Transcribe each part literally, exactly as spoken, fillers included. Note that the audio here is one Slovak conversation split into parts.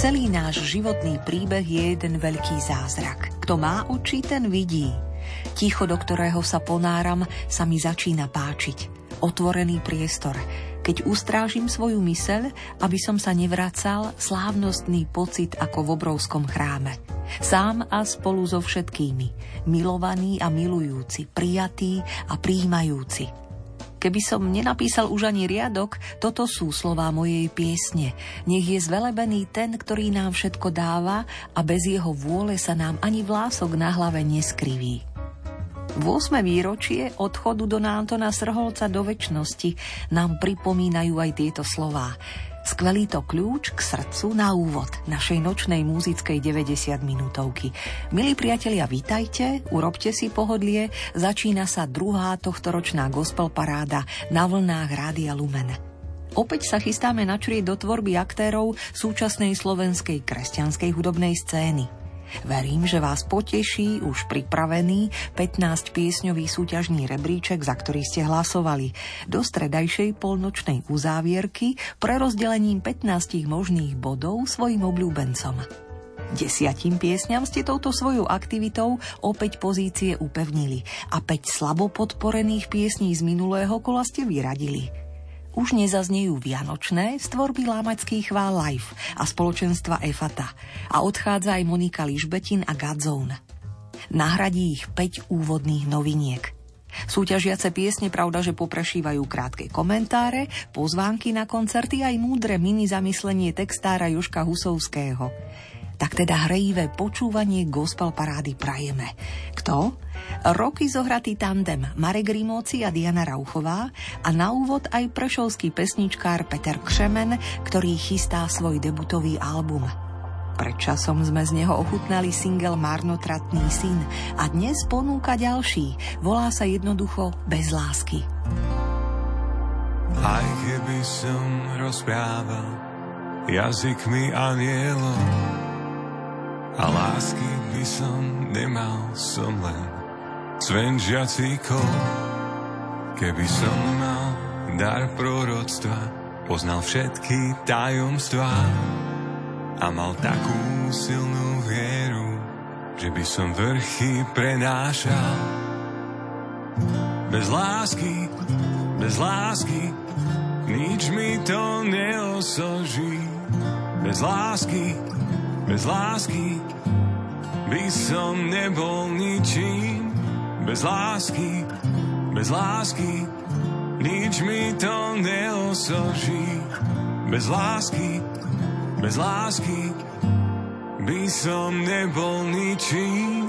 Celý náš životný príbeh je jeden veľký zázrak. Kto má oči, ten vidí. Ticho, do ktorého sa ponáram, sa mi začína páčiť. Otvorený priestor. Keď ustrážim svoju myseľ, aby som sa nevracal, slávnostný pocit ako v obrovskom chráme. Sám a spolu so všetkými. Milovaný a milujúci, prijatý a prijímajúci. Keby som nenapísal už ani riadok, toto sú slová mojej piesne. Nech je zvelebený ten, ktorý nám všetko dáva a bez jeho vôle sa nám ani vlások na hlave neskriví. V ôsme výročie odchodu dona Antona Srholca do večnosti nám pripomínajú aj tieto slová. Skvelý to kľúč k srdcu na úvod našej nočnej múzickej deväťdesiatminútovky. Milí priatelia, vítajte, urobte si pohodlie, začína sa druhá tohtoročná gospel paráda na vlnách Rádia Lumen. Opäť sa chystáme načrieť do tvorby aktérov súčasnej slovenskej kresťanskej hudobnej scény. Verím, že vás poteší už pripravený pätnásťpiesňový súťažný rebríček, za ktorý ste hlasovali. Do stredajšej polnočnej uzávierky prerozdelením pätnástich možných bodov svojim obľúbencom. Desiatim piesňam ste touto svojou aktivitou opäť pozície upevnili a päť slabo podporených piesní z minulého kola ste vyradili. Už nezaznejú vianočné z tvorby Lámačských Chvál Live a spoločenstva Efata a odchádza aj Monika Lišbetin a Godzone. Nahradí ich päť úvodných noviniek. Súťažiace piesne pravda, že poprešívajú krátke komentáre, pozvánky na koncerty aj múdre mini zamyslenie textára Jožka Husovského. Tak teda hrejivé počúvanie gospel parády prajeme. Kto? Roky zohratý tandem Marek Rimóci a Diana Rauchová a na úvod aj prešovský pesničkár Peter Křemen, ktorý chystá svoj debutový album. Predčasom sme z neho ochutnali single Marnotratný syn a dnes ponúka ďalší. Volá sa jednoducho Bez lásky. Aj keby som rozprával jazykmi anielov, a lásky by som nemal, som len cvenžiaci kol. Keby som mal dar proroctva, poznal všetky tajomstvá a mal takú silnú vieru, že by som vrchy prenášal. Bez lásky, bez lásky, nič mi to neosoží. Bez lásky, bez lásky by som nebol ničím. Bez lásky, bez lásky, nič mi to neosoží. Bez lásky, bez lásky by som nebol ničím.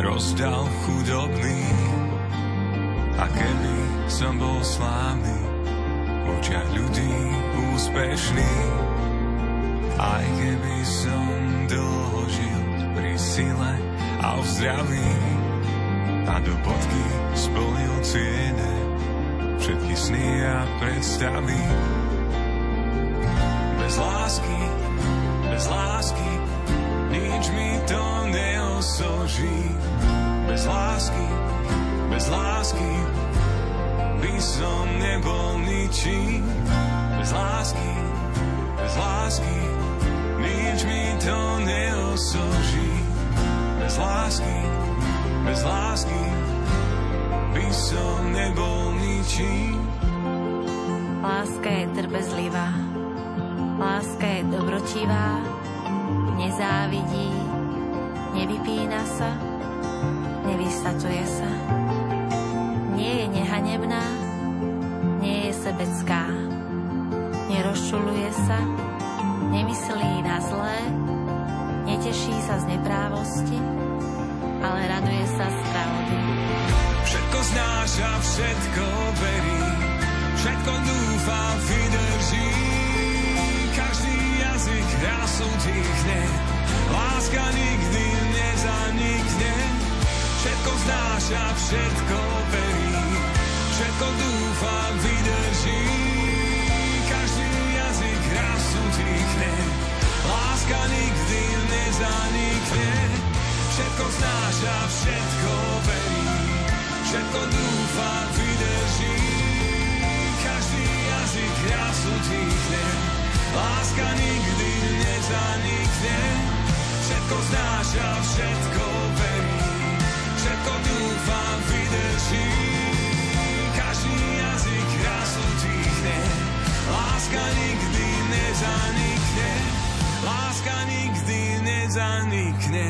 Rozdal chudobný, a keby som bol slávny, v očiach ľudí úspešný. Aj keby som dlho žil pri sile a v zdraví a do bodky splnil ciene všetky sny a predstavy. Bez lásky, bez lásky, nič mi to neosoží. Bez lásky, bez lásky by som nebol ničím. Bez lásky, bez lásky, nič mi to neosoží. Bez lásky, bez lásky by som nebol ničím. Láska je trpezlivá, láska je dobrotivá, nezávidí, nevypína sa, nevystačuje sa. Nie je nehanebná, nie je sebecká. Nerozčuluje sa, nemyslí na zlé, neteší sa z neprávosti, ale raduje sa z pravdy. Všetko znáša, všetko verí, všetko dúfa, vydrží. Jazyk raz utichne, láska nikdy nezanikne. Všetko znáša, všetko verí, všetko dúfa, vydrží. Každý jazyk raz utichne, všetko verí, všetko dúfa, vydrží. Každý jazyk raz utíchne, láska nikdy nezanikne. Všetko znáš a všetko verí, všetko dúfa, vydrží. Každý jazyk raz utíchne, láska nikdy nezanikne. Láska nikdy nezanikne.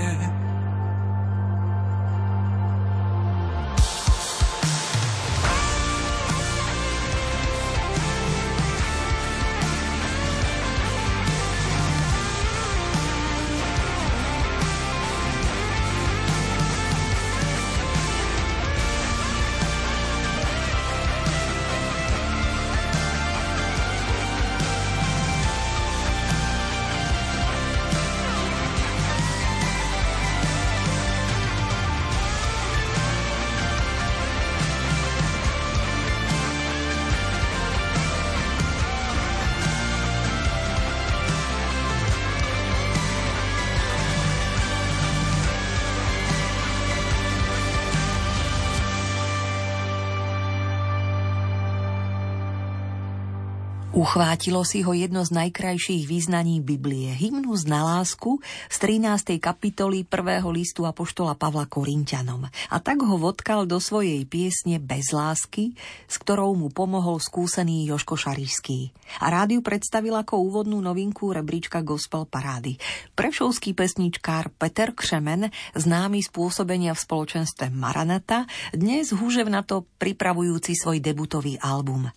Uchvátilo si ho jedno z najkrajších význaní Biblie, hymnus na lásku z trinástej kapitoly prvého listu apoštola Pavla Korinťanom. A tak ho vodkal do svojej piesne Bez lásky, s ktorou mu pomohol skúsený Jožko Šarišský. A rádiu predstavil ako úvodnú novinku rebríčka Gospel Parády. Prešovský pesničkár Peter Křemen, známy z pôsobenia v spoločenstve Maranata, dnes húževnato pripravujúci svoj debutový album.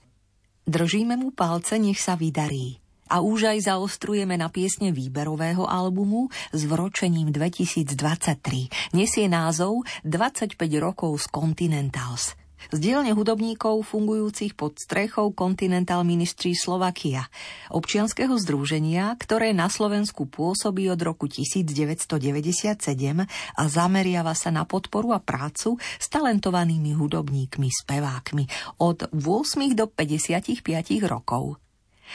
Držíme mu palce, nech sa vydarí. A už aj zaostrujeme na piesne výberového albumu s vročením dvetisícdvadsaťtri. Nesie názov dvadsaťpäť rokov z Continentals. Z dielne hudobníkov fungujúcich pod strechou Continental Ministry Slovakia, občianskeho združenia, ktoré na Slovensku pôsobí od roku devätnásťstodeväťdesiatsedem a zameriava sa na podporu a prácu s talentovanými hudobníkmi, spevákmi od ôsmich do päťdesiatich piatich rokov.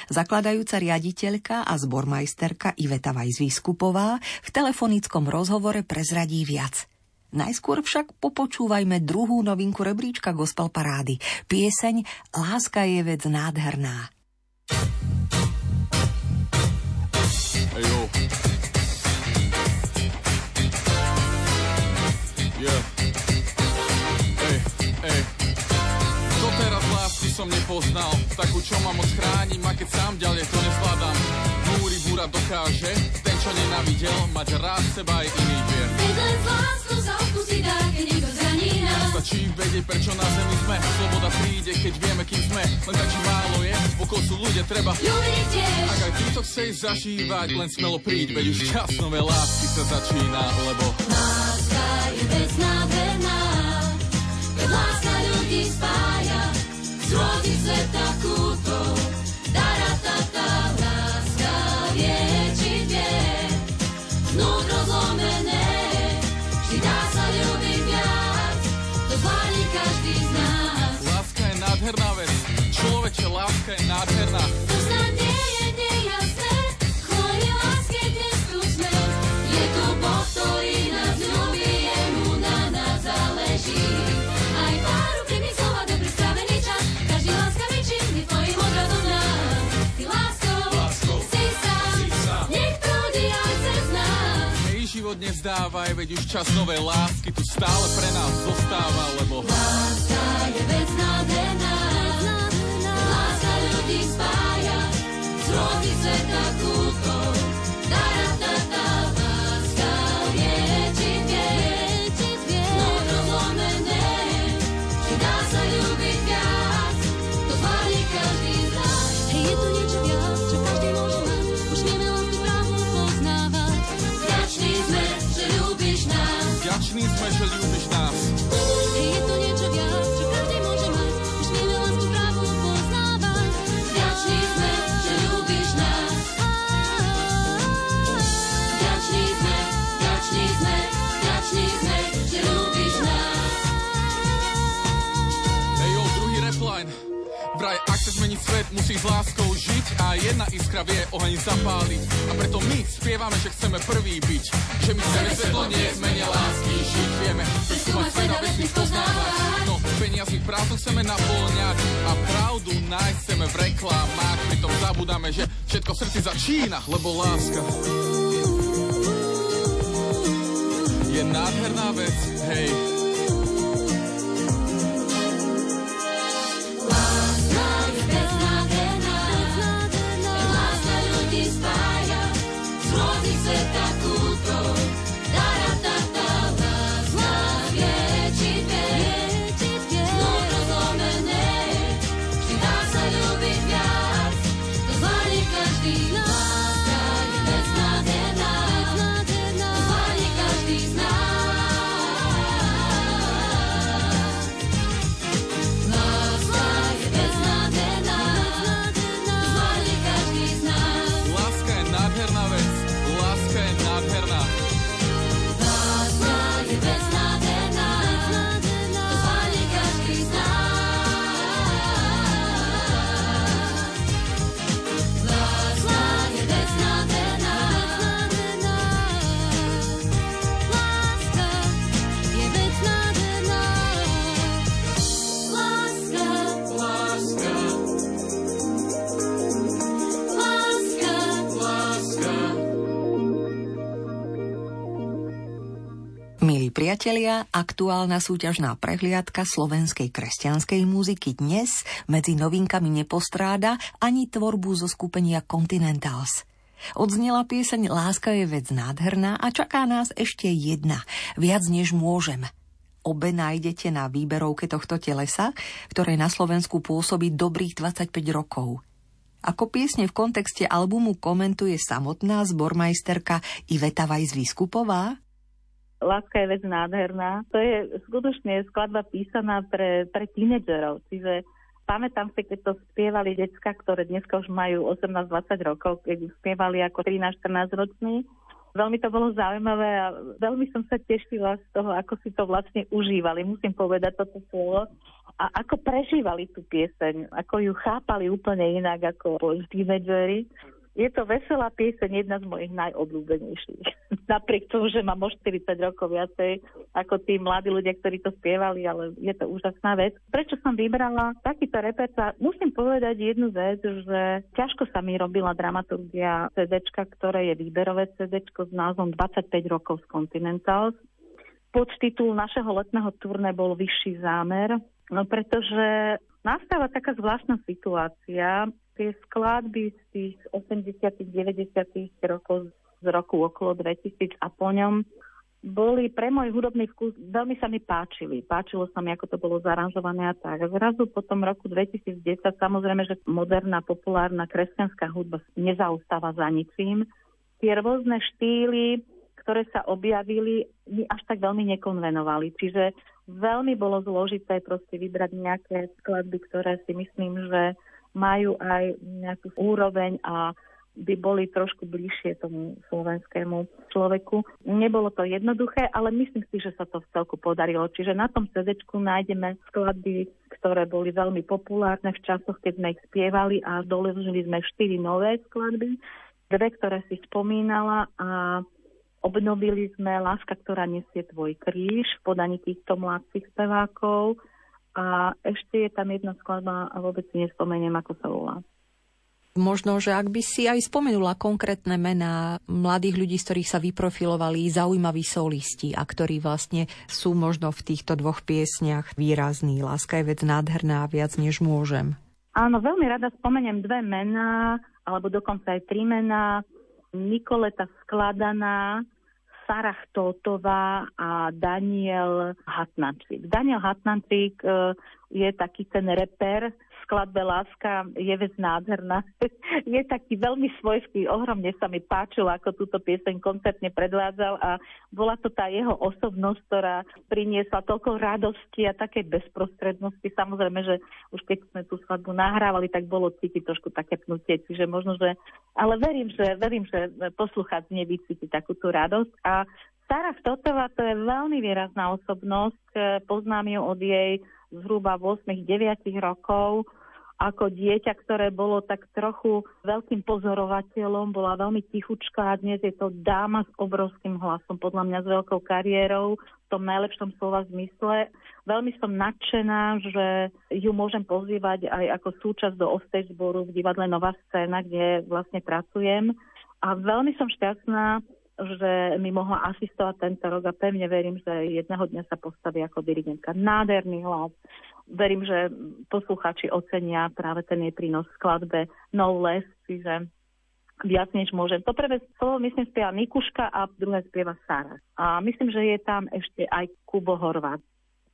Zakladajúca riaditeľka a zbormajsterka Iveta Vajs-Výskupová v telefonickom rozhovore prezradí viac. Najskôr však popočúvajme druhú novinku rebríčka Gospel Parády. Pieseň Láska je vec nádherná. Ajo. Yeah. Ej, ej. Doteraz lásky som nepoznal, takú, čo ma moc chránim, a keď sám ďalej to nezvládam. Múry búra dokáže, ten, čo nenávidel, mať rád seba aj iný vie. Stačí vedieť, prečo na zemi sme. Sloboda príde, keď vieme, kým sme. Len tak, či málo je, okolo sú ľudia, treba ľudí tiež. Ak aj ty to chceš zažívať, len smelo príď, veď už čas nové lásky sa začína, lebo láska je vec nádherná, keď láska ľudí spája, zrodí svet takúto. Taratata, láska vie, či vie, vnúk rozlomené, vždy dá sa ľúbiť viac, to zvládne každý z nás. Láska je nádherná vec, človeče, láska je nádherná. To snad nie je nejasné, kvôli láske dnes tu sme. Je tu Boh, ktorý nás ľúbi, jemu na nás záleží. Aj pár úprimných slov a dobrý strávený čas, každý láska vyčím, je tvojim odrazom nás. Ty láskou, láskou si sám, si sám, nech prúdi aj cez nás. Hej, život nevzdávaj, veď už čas novej lásky tu stále pre nás zostáva, lebo láska je vec nádherná, láska ľudí spája, zrodí svet takúto. Taratata, láska vie, či vie, vnúk rozlomené, či dá sa ľúbiť viac, to zvládne každý z nás. Hej, je tu niečo viac, čo každý môže mať, už vieme len právo poznávať. Vďační sme, že ľúbiš nás, vďační sme, že ľúbiš nás. Hej, je tu niečo viac, čo každý môže mať, už vieme len právo poznávať. Vďační sme, že ľúbiš nás. svet musí s láskou žiť a jedna iskra vie oheň zapáliť. A preto my spievame, že chceme prvý byť, že my chceme svetlo, nie zmene lásky žiť. Vieme preskúmať svet a veci spoznávať, no peniazmi prácu chceme naplňať a pravdu nájsť chceme v reklamách. Pritom zabudáme, že všetko v srdci začína, lebo láska je nádherná vec, hej. Priatelia, aktuálna súťažná prehliadka slovenskej kresťanskej múziky dnes medzi novinkami nepostráda ani tvorbu zo skupenia Continentals. Odznela pieseň Láska je vec nádherná a čaká nás ešte jedna, viac než môžem. Obe nájdete na výberovke tohto telesa, ktoré na Slovensku pôsobí dobrých dvadsaťpäť rokov. Ako piesne v kontexte albumu komentuje samotná zbormajsterka Iveta Vajs-Výskupová. Láska je vec nádherná. To je skutočne skladba písaná pre, pre tínedžerov. Čiže pamätám si, keď to spievali decka, ktoré dneska už majú osemnásť dvadsať rokov, keď spievali ako trinásť štrnásť roční. Veľmi to bolo zaujímavé a veľmi som sa tešila z toho, ako si to vlastne užívali. Musím povedať toto slovo. A ako prežívali tú pieseň, ako ju chápali úplne inak ako tínedžeri. Je to veselá pieseň, jedna z mojich najobľúbenejších. Napriek tomu, že mám o štyridsať rokov viacej ako tí mladí ľudia, ktorí to spievali, ale je to úžasná vec. Prečo som vybrala takýto repertoár? Musím povedať jednu vec, že ťažko sa mi robila dramaturgia CDčka, ktoré je výberové CDčko s názvom dvadsaťpäť rokov z Continentals. Podtitul našeho letného turné bol Vyšší zámer, no pretože nastáva taká zvláštna situácia. Tie skladby z tých osemdesiatych, deväťdesiatych rokov, z roku okolo dvetisíc a po ňom boli pre môj hudobný vkus, veľmi sa mi páčili. Páčilo sa mi, ako to bolo zaranžované a tak. Zrazu po tom roku dvetisícdesať, samozrejme, že moderná, populárna, kresťanská hudba nezaustáva za ničím. Tie rôzne štýly, ktoré sa objavili, mi až tak veľmi nekonvenovali. Čiže veľmi bolo zložité proste vybrať nejaké skladby, ktoré si myslím, že majú aj nejakú úroveň a by boli trošku bližšie tomu slovenskému človeku. Nebolo to jednoduché, ale myslím si, že sa to v celku podarilo. Čiže na tom cédečku nájdeme skladby, ktoré boli veľmi populárne v časoch, keď sme ich spievali a doložili sme štyri nové skladby, dve, ktoré si spomínala a obnovili sme Láska, ktorá nesie tvoj kríž v podaní týchto mladých spevákov. A ešte je tam jedna skladba a vôbec si nespomeniem, ako sa volá. Možno, že ak by si aj spomenula konkrétne mená mladých ľudí, z ktorých sa vyprofilovali zaujímaví solisti a ktorí vlastne sú možno v týchto dvoch piesniach výrazní. Láska je vec nádherná, viac než môžem. Áno, veľmi rada spomeniem dve mená, alebo dokonca aj tri mená. Nikoleta Skladaná, Sára Štoltová a Daniel Hatnantvík. Daniel Hatnantvík je taký ten reper, skladbe Láska je vec nádherná. Je taký veľmi svojský, ohromne sa mi páčilo, ako túto pieseň koncertne predvádzal a bola to tá jeho osobnosť, ktorá priniesla toľko radosti a takej bezprostrednosti. Samozrejme, že už keď sme tú skladbu nahrávali, tak bolo cítiť trošku také pnutie, čiže možno, že... Ale verím, že, verím, že poslucháč nevycíti takúto radosť a Sára Štoltová, to je veľmi výrazná osobnosť, poznám ju od jej zhruba v ôsmich deviatich rokov ako dieťa, ktoré bolo tak trochu veľkým pozorovateľom, bola veľmi tichučká a dnes je to dáma s obrovským hlasom, podľa mňa s veľkou kariérou, v tom najlepšom slova zmysle. Veľmi som nadšená, že ju môžem pozývať aj ako súčasť do offstage zboru v divadle Nová scéna, kde vlastne pracujem. A veľmi som šťastná, že mi mohla asistovať tento rok a pevne verím, že jedného dňa sa postaví ako dirigentka. Nádherný hlas. Verím, že poslucháči ocenia práve ten jej prínos v skladbe No Less, čiže viac než môžem. To prvé slovo, myslím, spieva Nikuška a druhé spieva Sára. A myslím, že je tam ešte aj Kubo Horvát.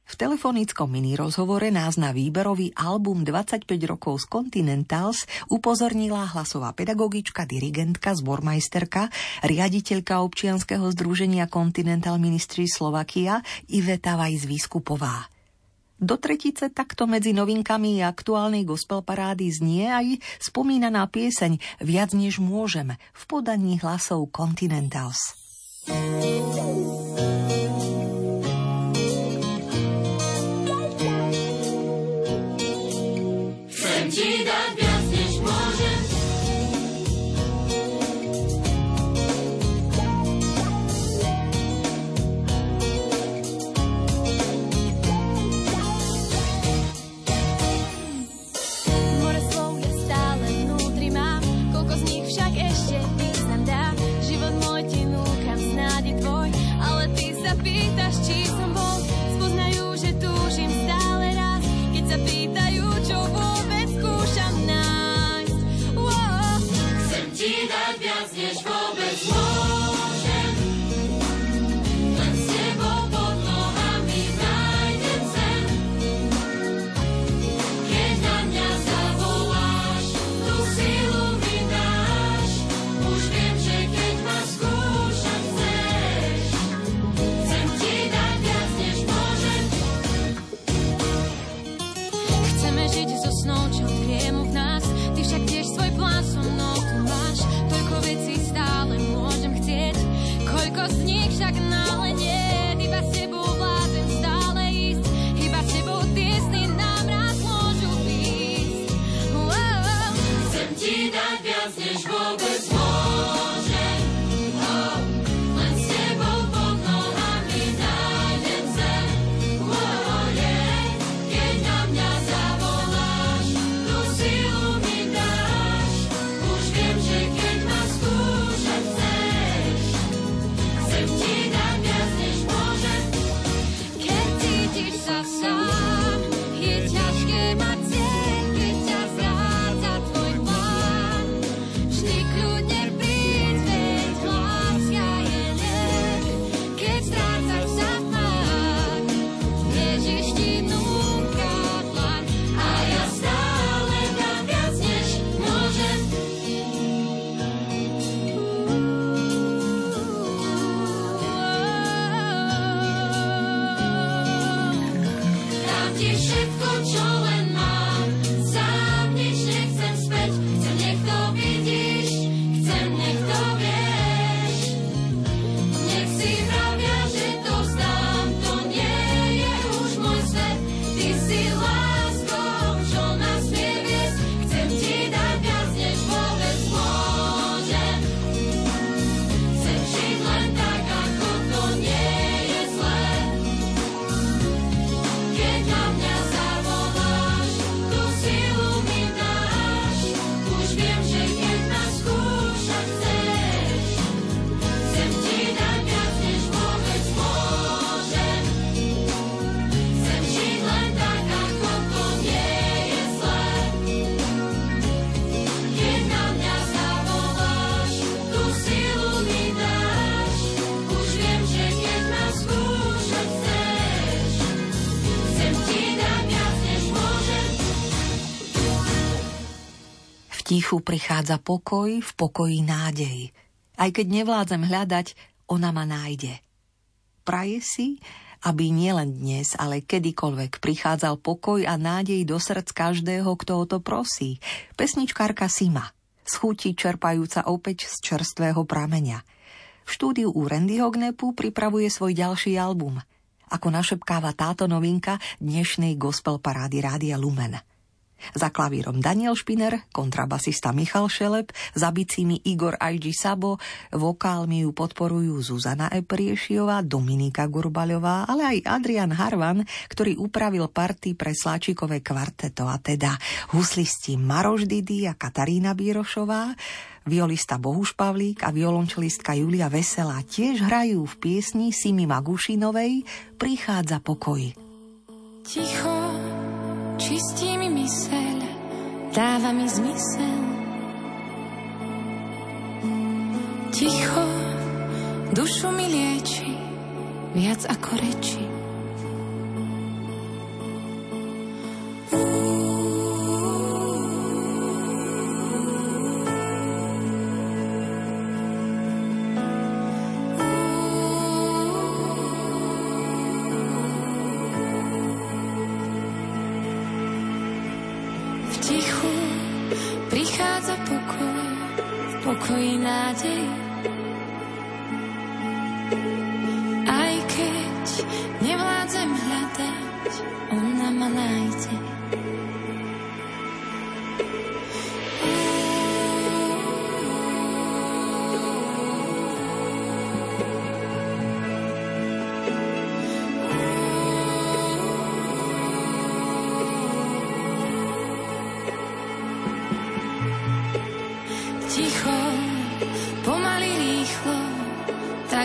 V telefonickom minirozhovore nás na výberový album dvadsaťpäť rokov z Continentals upozornila hlasová pedagogička, dirigentka, zbormajsterka, riaditeľka občianskeho združenia Continental Ministry Slovakia Iveta Vajs-Výskupová. Do tretice takto medzi novinkami aktuálnej gospel parády znie aj spomínaná pieseň Viac než môžem v podaní hlasov Continentals. Ti dať viac, než môžem. More slov ja stále vnútri mám, koľko z nich však ešte význam dá. Život môj ti núkam, snáď je tvoj, ale ty sa pýtaš, či som bol. Spoznajú, že túžim stále raz, keď sa pýtajú, čo bol. Dať viac, než vôbec môžem. Len s tebou pod nohami nájdem sen. Keď na mňa zavoláš, tú silu mi dáš. Už viem, že keď ma skúšať chceš, chcem ti dať viac, než môžem. Chceme žiť so snou, čo tkviem v nás. Ty však tiež svoj plán so mnou tu máš. Toľko vecí stále môžem chcieť, koľko z nich však náhle nie. Iba s tebou vládem stále ísť, iba s tebou tie sny nám raz môžu ísť. Wow. Chcem ti dať viac, než vôbec môžem. Oh. Len s tebou pod nohami nájdem sen. Oh, yeah. Keď na mňa zavoláš, tú silu mi dáš. Už viem, že keď ma skúšať chceš, chcem ti dať viac, než môžem. Keď cítiš sa sám, je ťažké mať cieľ, keď ťa zrádza tvoj plán. Vždy kľudne byť, veď láska je liek, keď strácaš sa v tmách. Ježiš ti núka dlaň a ja stále dám viac, než môžem. Dám ti všetko, čo len mám, sám nič nechcem späť. Chcem, nech to vidíš, chcem, nech to vieš. Nech si pravia, že to vzdám, to nie je už môj svet. Ty si láskou, čo nás smie viesť. Chcem ti dať viac, než vôbec môžem. Chcem žiť len tak, ako to nie je zlé. Keď na mňa zavoláš, tú silu mi dáš. Už viem, že keď ma skúšať chceš, chcem ti dať viac, než vôbec môžem. Chcem žiť len tak, ako to nie je zlé. Keď na mňa zavoláš, tú silu mi dáš. Už viem, že keď ma skúšať chceš, chcem ti dať viac, než môžem. V tichu prichádza pokoj, v pokoji nádej. Aj keď nevládzem hľadať, ona ma nájde. Praje si, aby nielen dnes, ale kedykoľvek prichádzal pokoj a nádej do srdc každého, kto o to prosí. Pesničkárka Sima, z chuti čerpajúca opäť z čerstvého prameňa. V štúdiu u Randy Hognepu pripravuje svoj ďalší album. Ako našepkáva táto novinka dnešnej gospel parády Rádia Lumen. Za klavírom Daniel Špiner, kontrabasista Michal Šelep, za bicími Igor Ajži Sabo, vokálmi ju podporujú Zuzana E. Priešiová, Dominika Gurbaľová, ale aj Adrian Harvan, ktorý upravil party pre sláčikové kvarteto, a teda huslisti Maroš Didy a Katarína Bírošová, violista Bohuš Pavlík a violončelistka Julia Veselá tiež hrajú v piesni Simi Magušinovej Prichádza pokoj. Ticho čistí mi myseľ, dáva mi zmysel. Ticho dušu mi lieči viac ako reči. Aj keď nevládzem hľadať, ona ma nájde.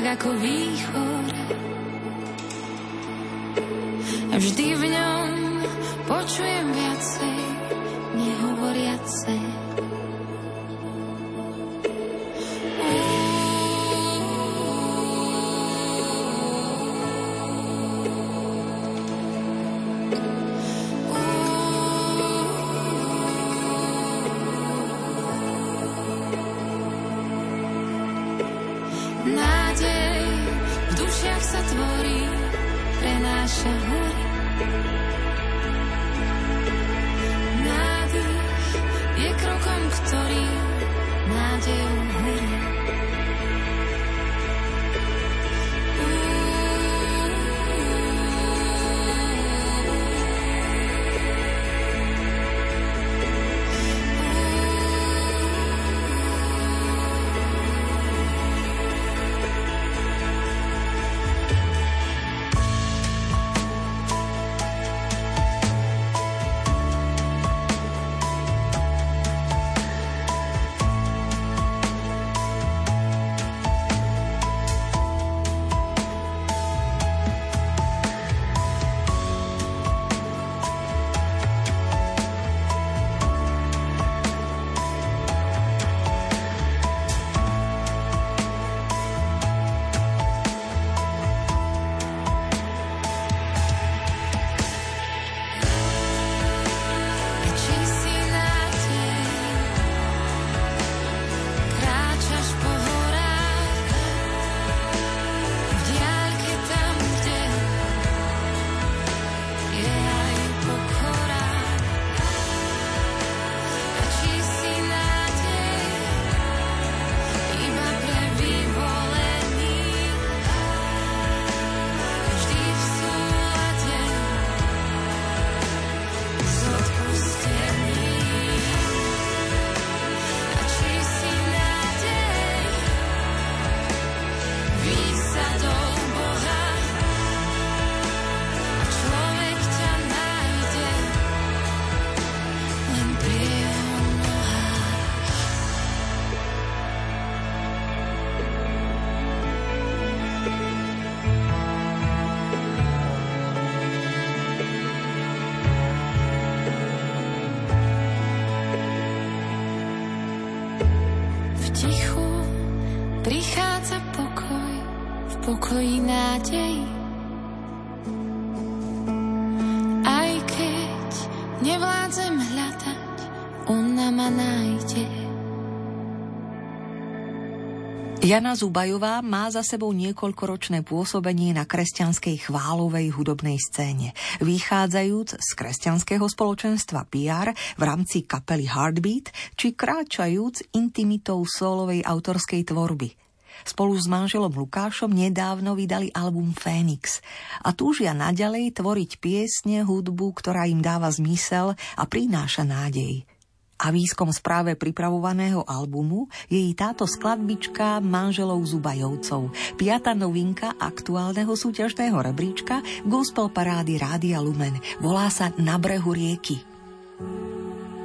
Ako výchor, vždy v ňom počujem viacej nehovoriace. Jana Zubajová má za sebou niekoľkoročné pôsobenie na kresťanskej chválovej hudobnej scéne. Vychádzajúc z kresťanského spoločenstva pé er v rámci kapely Heartbeat, či kráčajúc intimitou solovej autorskej tvorby. Spolu s manželom Lukášom nedávno vydali album Fénix a túžia naďalej tvoriť piesne, hudbu, ktorá im dáva zmysel a prináša nádej. A výskom z práve pripravovaného albumu je i táto skladbička manželov Zubajovcov, piata novinka aktuálneho súťažného rebríčka Gospel parády Rádia Lumen. Volá sa Na brehu rieky.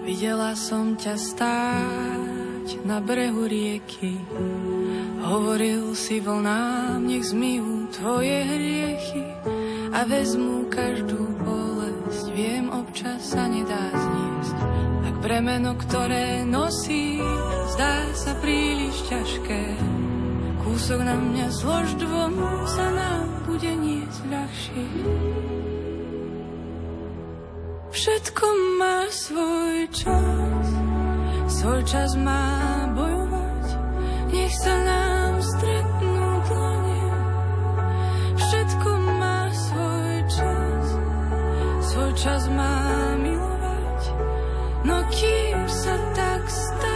Videla som ťa stáť na brehu rieky, hovoril si vlnám, nech zmijú tvoje hriechy a vezmú každú bolesť, viem, občas sa nedá zniesť. Ak bremeno, ktoré nosí, zdá sa príliš ťažké, kúsok na mňa zlož dvom, sa nám bude niesť ľahšie. Všetko má svoj čas, svoj čas má bojovať, nech sa nám stretnú dlane. Všetko má svoj čas, svoj čas má milovať, no kým sa tak stane.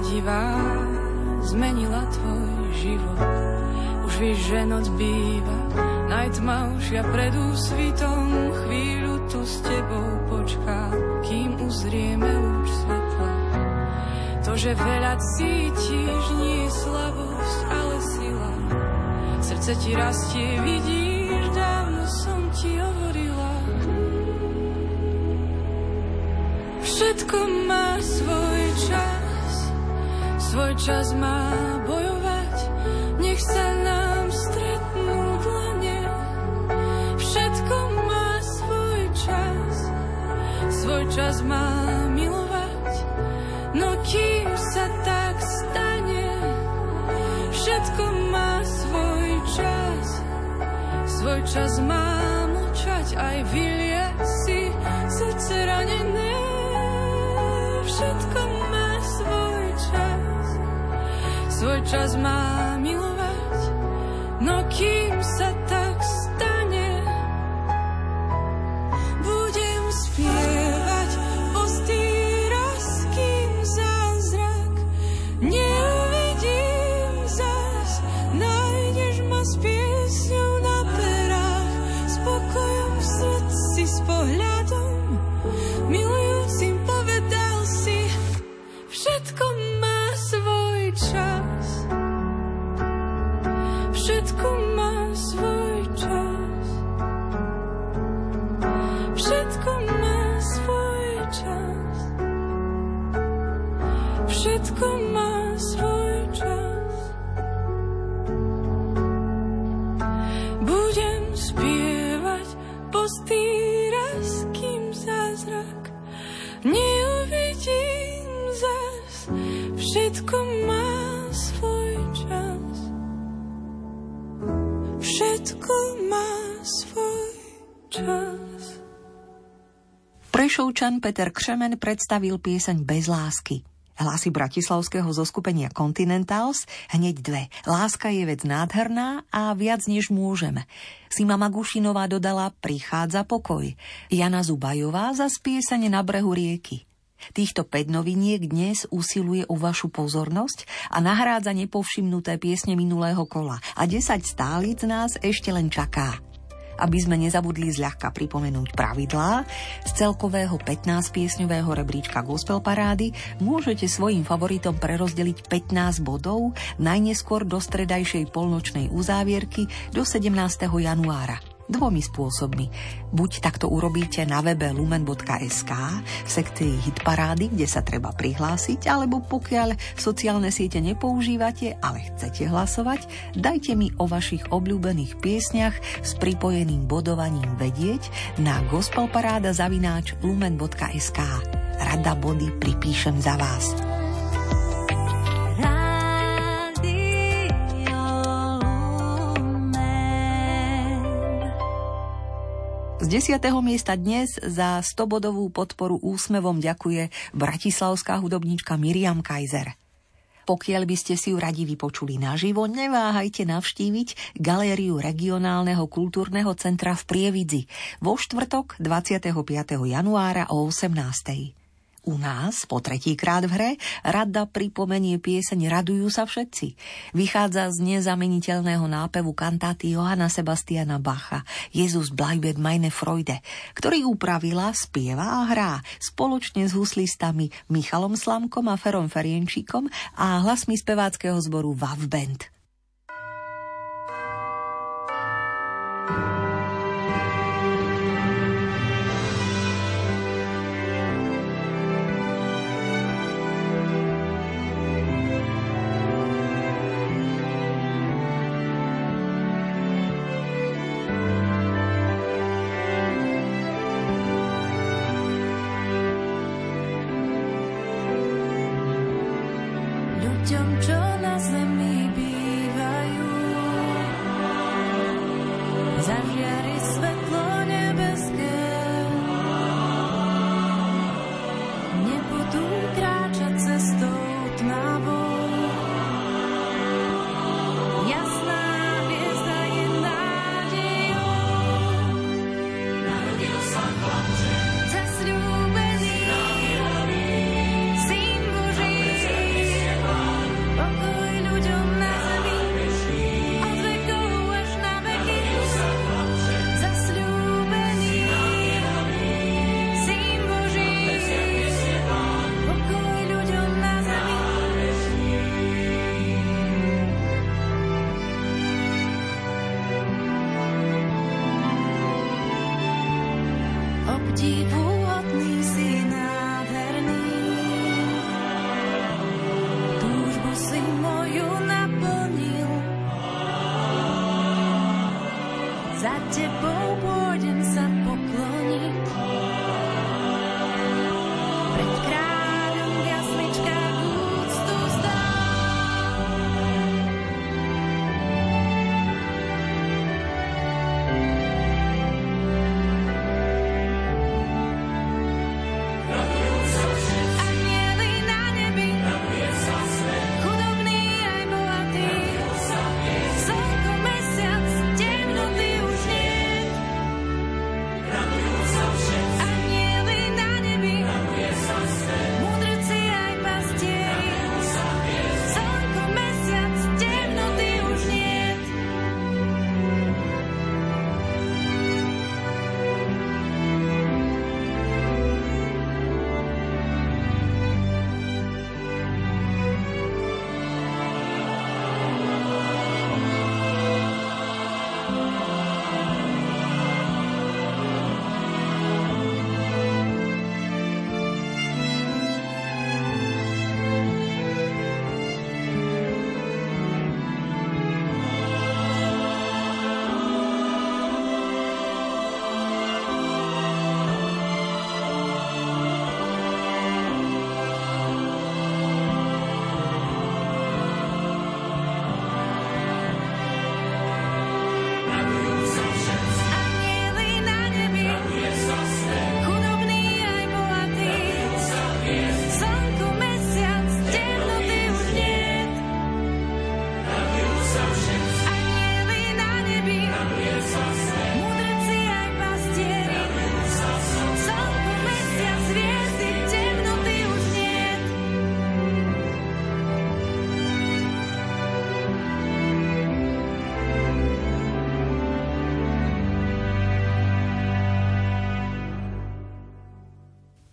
Divá, zmenila tvoj život. Už vieš, že noc býva najtmavšia pred úsvitom. Chvíľu tu s tebou počká, kým uzrieme už svetla. To, že veľa cítiš, nie je slabosť, ale sila. Srdce ti rastie, vidíš, dávno som ti hovorila. Všetko má svoj čas, svoj čas má bojovať, nech sa nám stretnú dlane. Všetko má svoj čas, svoj čas má milovať, no kým sa tak stane. Všetko má svoj čas, svoj čas má mlčať, aj vyliať si srdce ranené. Všetko má svoj čas, svoj čas má milovať, no kým sa tak stane, budem spievať postýraš, kým zázrak neuvidím zas. Nájdeš ma s piesňou na perách, s pokojom v srdci, s pohľadom milujúcim povedal si, všetko má svoj čas. Všetko má svoj čas, všetko má svoj čas, všetko má svoj čas. Budem spievať postýraš, kým zázrak neuvidím zas. Všetko má svoj čas, všetko má svoj čas. Prešovčan Peter Křemen predstavil pieseň Bez lásky. Hlasy bratislavského zoskupenia Continentals hneď dve. Láska je vec nádherná a viac než môžeme. Sima Magušinová dodala Prichádza pokoj. Jana Zubajová zas pieseň Na brehu rieky. Týchto päť noviniek dnes usiluje o vašu pozornosť a nahrádza nepovšimnuté piesne minulého kola. A desať stálic nás ešte len čaká. Aby sme nezabudli zľahka pripomenúť pravidlá, z celkového pätnásťpiesňového rebríčka Gospel parády môžete svojim favoritom prerozdeliť pätnásť bodov najneskôr do stredajšej polnočnej uzávierky do sedemnásteho januára. Dvomi spôsobmi. Buď takto urobíte na webe lumen bodka es ká v sekcii Hitparády, kde sa treba prihlásiť, alebo pokiaľ sociálne siete nepoužívate, ale chcete hlasovať, dajte mi o vašich obľúbených piesniach s pripojeným bodovaním vedieť na gospelparáda zavináč lumen bodka es ká. Rada body pripíšem za vás. Z desiateho miesta dnes za stobodovú podporu úsmevom ďakuje bratislavská hudobníčka Miriam Kajzer. Pokiaľ by ste si ju radi vypočuli naživo, neváhajte navštíviť Galériu regionálneho kultúrneho centra v Prievidzi vo štvrtok dvadsiateho piateho januára o osemnástej. U nás po tretíkrát v hre rada pripomenie pieseň Radujú sa všetci. Vychádza z nezameniteľného nápevu kantáty Johanna Sebastiana Bacha Jesus bleibt meine Freude, ktorý upravila, spieva a hrá spoločne s huslistami Michalom Slamkom a Ferom Ferienčíkom a hlasmi speváckeho zboru Wavband.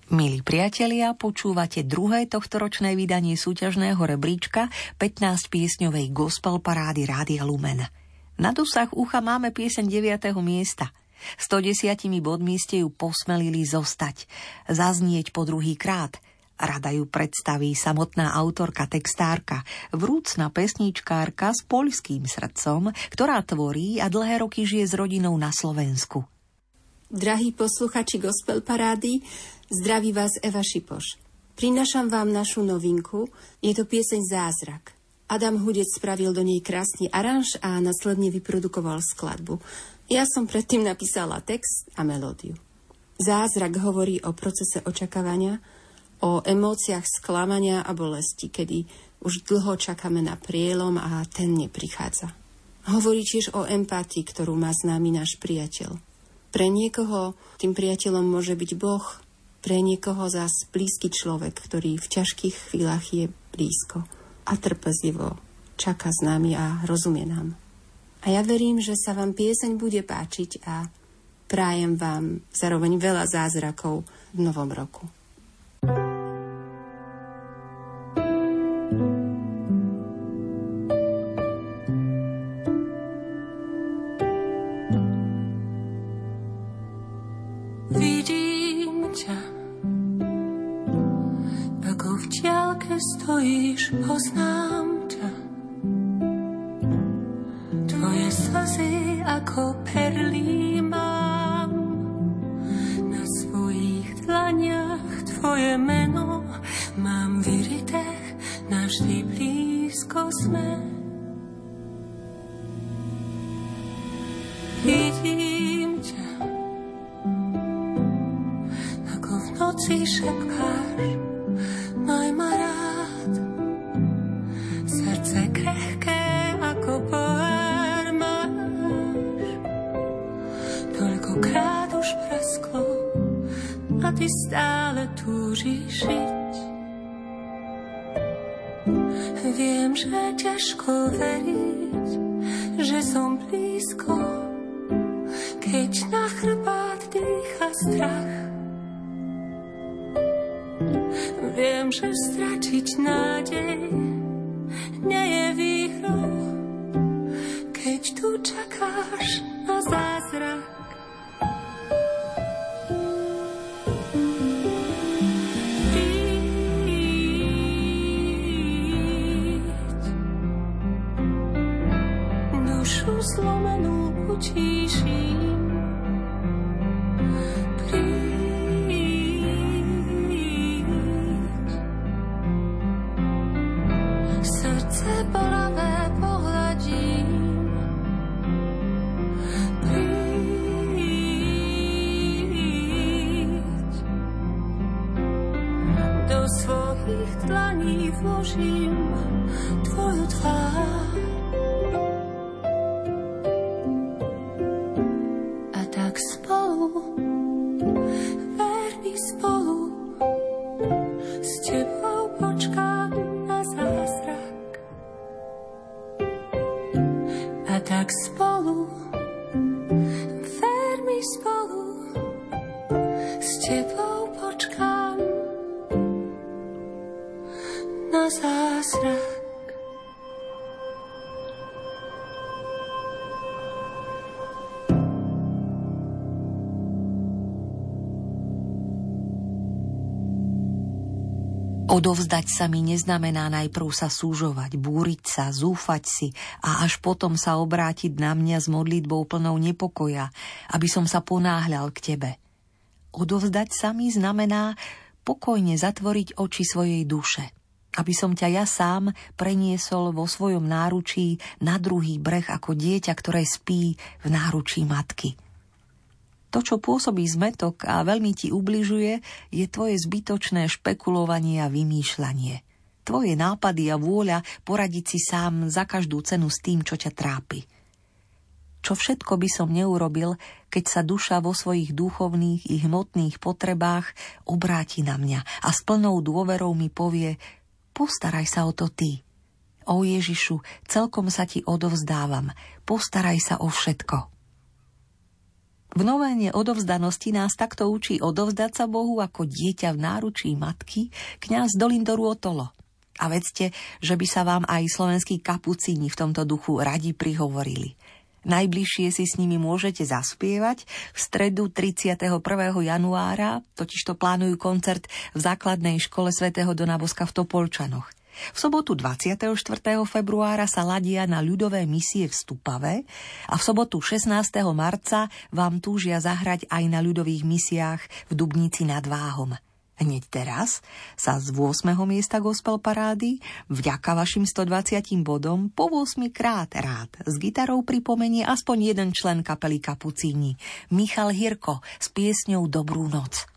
Milí priatelia, počúvate druhé tohtoročné vydanie súťažného rebríčka pätnásťpiesňovej gospel parády Rádia Lumen. Na dosah ucha máme pieseň deviateho miesta. stodesiatimi bodmi ste ju posmelili zostať, zaznieť po druhý krát. Rada ju predstaví samotná autorka textárka, vrúcna pesničkárka s poľským srdcom, ktorá tvorí a dlhé roky žije s rodinou na Slovensku. Drahí posluchači gospel parády, zdraví vás Eva Šipoš. Prinášam vám našu novinku, je to pieseň Zázrak. Adam Hudec spravil do nej krásny aranž a následne vyprodukoval skladbu. Ja som predtým napísala text a melódiu. Zázrak hovorí o procese očakávania, o emóciách sklamania a bolesti, kedy už dlho čakáme na prielom a ten neprichádza. Hovorí tiež o empatii, ktorú má s nami náš priateľ. Pre niekoho tým priateľom môže byť Boh, pre niekoho zas blízky človek, ktorý v ťažkých chvíľach je blízko a trpezlivo čaká s nami a rozumie nám. A ja verím, že sa vám pieseň bude páčiť a prajem vám zároveň veľa zázrakov v novom roku. Vidím ťa, ako v diaľke stojíš, poznám ťa. Tvoje slzy ako perlí mám na svojich dlaniach, tvoje meno mám vyrité, navždy blízko sme. Vidím ťa, ako v noci šepkáš, maj ma rád, srdce krehké ako pohár máš, toľkokrát už prasklo a ty stále túžiš žiť. Viem, že ťažko veriť, že som blízko, keď na chrbát dýcha strach. Viem, že stračiť nádej nie je výhrou, keď tu čakáš na zázrak. Zlomenú utíším, príď. Srdce bolavé pohľadím, príď. Do svojich dlaní vložím tvoju tvár. Odovzdať sa mi neznamená najprv sa súžovať, búriť sa, zúfať si a až potom sa obrátiť na mňa s modlitbou plnou nepokoja, aby som sa ponáhľal k tebe. Odovzdať sa mi znamená pokojne zatvoriť oči svojej duše, aby som ťa ja sám preniesol vo svojom náručí na druhý breh ako dieťa, ktoré spí v náručí matky. To, čo pôsobí zmetok a veľmi ti ubližuje, je tvoje zbytočné špekulovanie a vymýšľanie. Tvoje nápady a vôľa poradiť si sám za každú cenu s tým, čo ťa trápi. Čo všetko by som neurobil, keď sa duša vo svojich duchovných i hmotných potrebách obráti na mňa a s plnou dôverou mi povie: postaraj sa o to ty. O Ježišu, celkom sa ti odovzdávam, postaraj sa o všetko. V novéne odovzdanosti nás takto učí odovzdať sa Bohu ako dieťa v náručí matky kňaz Dolindo Ruotolo. A vedzte, že by sa vám aj slovenskí kapucíni v tomto duchu radi prihovorili. Najbližšie si s nimi môžete zaspievať. V stredu tridsiateho prvého januára totižto plánujú koncert v základnej škole svätého Dona Boska v Topolčanoch. V sobotu dvadsiateho štvrtého februára sa ladia na ľudové misie v Stupave a v sobotu šestnásteho marca vám túžia zahrať aj na ľudových misiách v Dubnici nad Váhom. Hneď teraz sa z ôsmeho miesta gospel parády vďaka vašim stodvadsiatim bodom po ôsmy krát rád s gitarou pripomenie aspoň jeden člen kapely Kapucíni, Michal Hirko s piesňou Dobrú noc.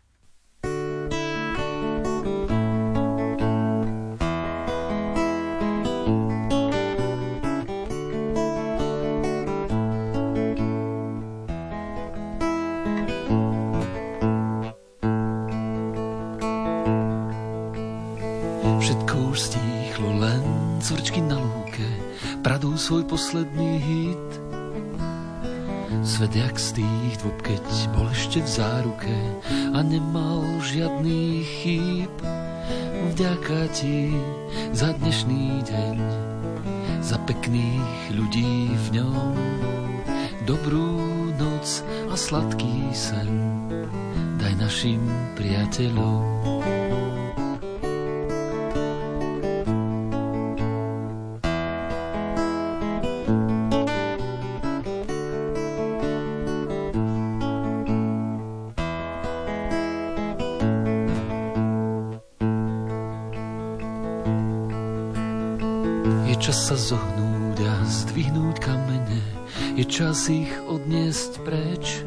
Cvrčky na lúke pradú svoj posledný hit. Svet jak z tých dôb, keď bol ešte v záruke a nemal žiadny chýb. Vďaka ti za dnešný deň, za pekných ľudí v ňom. Dobrú noc a sladký sen daj našim priateľom. Čas sa zohnúť a zdvihnúť kamene, je čas ich odniesť preč.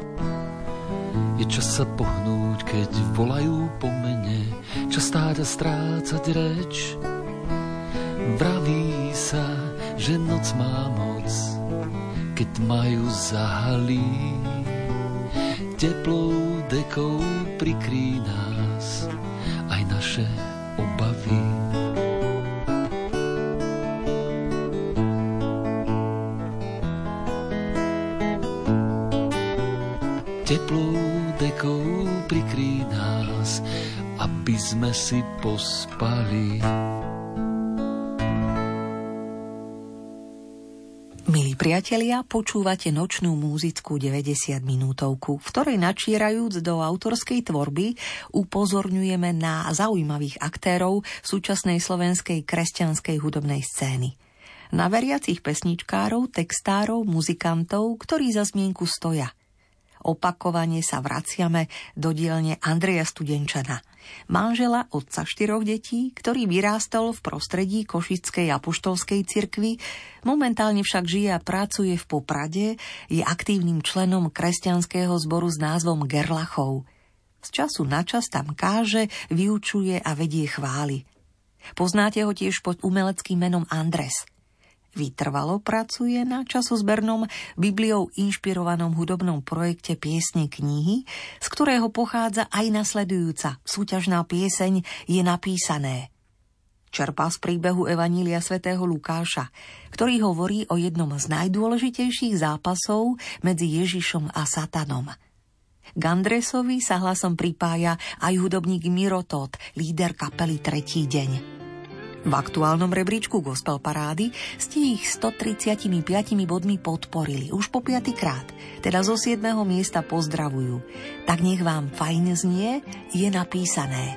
Je čas sa pohnúť, keď volajú po mene, čas stáť a strácať reč. Vraví sa, že noc má moc, keď majú zahalí. Teplou dekou prikryj nás aj naše obavy. Teplou dekou prikryj nás, aby sme si pospali. Milí priatelia, počúvate nočnú múzickú deväťdesiatminútovku, v ktorej načierajúc do autorskej tvorby upozorňujeme na zaujímavých aktérov súčasnej slovenskej kresťanskej hudobnej scény. Na veriacich pesničkárov, textárov, muzikantov, ktorí za zmienku stoja. Opakovane sa vraciame do dielne Andreja Studenčana, manžela otca štyroch detí, ktorý vyrástol v prostredí Košickej apoštolskej cirkvi, momentálne však žije a pracuje v Poprade, je aktívnym členom kresťanského zboru s názvom Gerlachov. Z času na čas tam káže, vyučuje a vedie chvály. Poznáte ho tiež pod umeleckým menom Andres. Vytrvalo pracuje na časozbernom Bibliou inšpirovanom hudobnom projekte Piesne knihy, z ktorého pochádza aj nasledujúca súťažná pieseň Je napísané. Čerpá z príbehu Evanília svätého Lukáša, ktorý hovorí o jednom z najdôležitejších zápasov medzi Ježišom a Satanom. K Andresovi sa hlasom pripája aj hudobník Miro Tóth, líder kapely Tretí deň. V aktuálnom rebríčku gospel parády ste ich stotridsaťpäť bodmi podporili už po piaty krát, teda zo siedmeho miesta pozdravujú. Tak nech vám fajn znie, je napísané.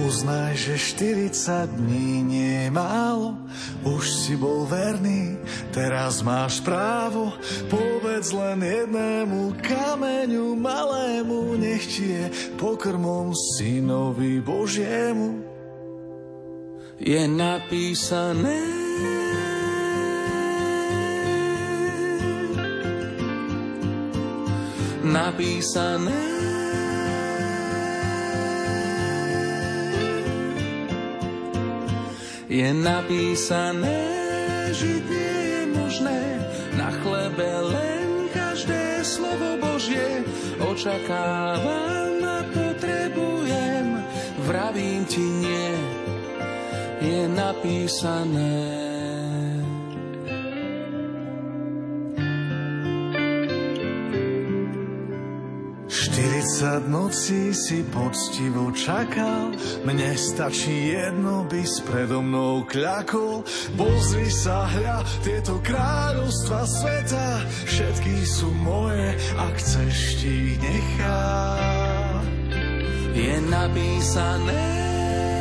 Uznaj, že štyridsať dní nie je málo, už si bol verný, teraz máš právo. Povedz len jednému kameňu malému, nech ti je pokrmom synovi Božiemu. Je napísané. Napísané. Je napísané, žiť nie je možné, na chlebe len každé slovo Božie. Očakávam a potrebujem, vravím ti nie. Je napísané. Štyridsať nocí si poctivo čakal, mne stačí jedno, by si predo mnou kľakol. Pozri sa, hľa, tieto kráľovstva sveta, všetky sú moje, a chceš ti ich nechám. Je napísané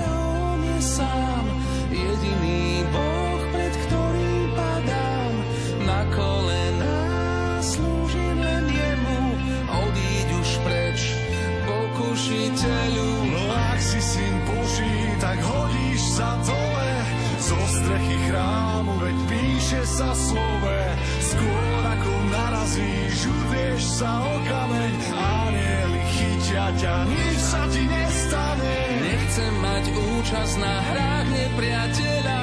o mne sám, jediný Boh, pred ktorým padám, na kolená slúžim len jemu. Odíď už preč, pokušiteľu. sa o kameň, anieli chytia ťa, nič sa ti nestane. Nechcem mať účasť na hrách nepriateľa,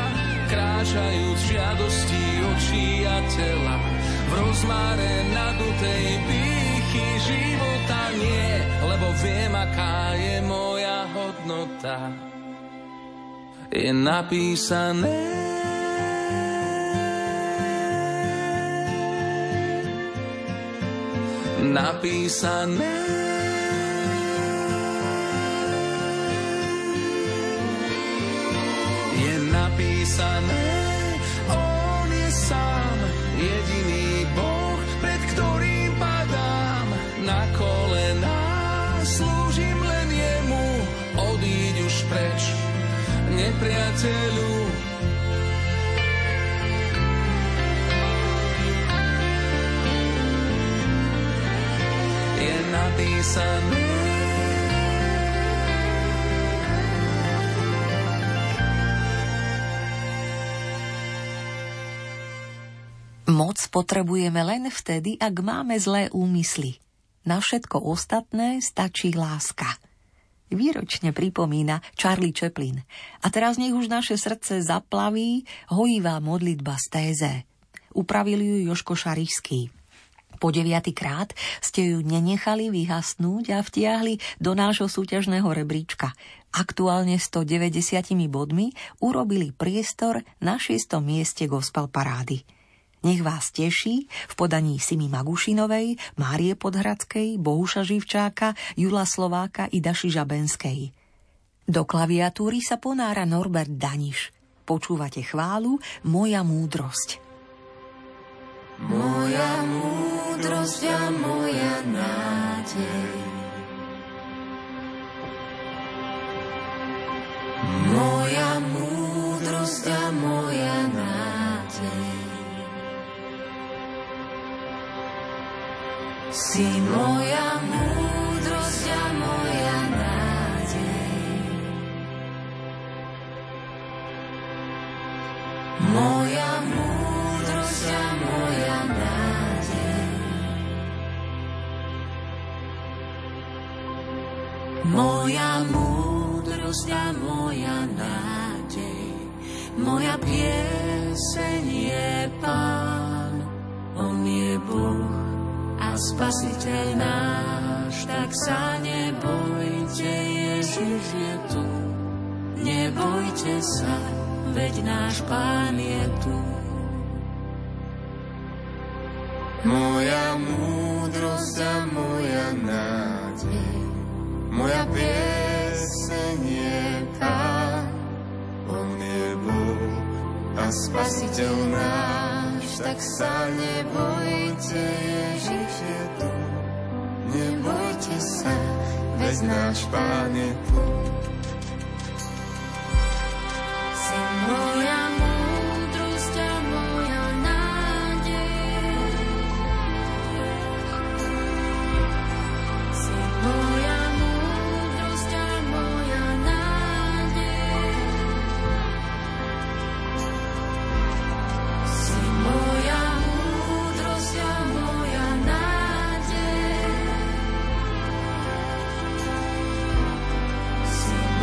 kráčajúc žiadosti očí a tela. V rozmáre nadutej pýchy života nie, lebo viem, aká je moja hodnota. Je napísané. Napísané. Je napísané. On je sám jediný Boh, pred ktorým padám na kolená. Slúžim len jemu, odíď už preč, nepriateľu. Napísané. Moc potrebujeme len vtedy, ak máme zlé úmysly. Na všetko ostatné stačí láska. Výročne pripomína Charlie Chaplin. A teraz nech už naše srdce zaplaví hojivá modlitba z téze. Upravil ju Jožko Šarišský. Po deviatykrát ste ju nenechali vyhasnúť a vtiahli do nášho súťažného rebríčka. Aktuálne stodeväťdesiat bodmi urobili priestor na šiestom mieste gospel parády. Nech vás teší v podaní Simi Magušinovej, Márie Podhradskej, Bohuša Živčáka, Jula Slováka i Daši Žabenskej. Do klaviatúry sa ponára Norbert Daniš. Počúvate chválu Moja múdrosť. Moja múdrosť a moja nádej, moja múdrosť a moja nádej, si moja múdrosť a moja nádej, moja múdrosť a moja nádej. Moja múdrosť a moja nádej, moja pieseň je Pán. On je Boh a Spasiteľ náš, tak sa nebojte, Ježiš je tu. Nebojte sa, veď náš Pán je tu. Moja múdrosť a moja nádej, moja pieseň je Pán. On je Boh a Spasiteľ náš, tak sa nebojte, Ježiš je tu. Nebojte sa, veď náš Pán je tu. Si moja múdrosť a moja nádej, moja múdrosť a moja nádej, si moja múdrosť a moja nádej, si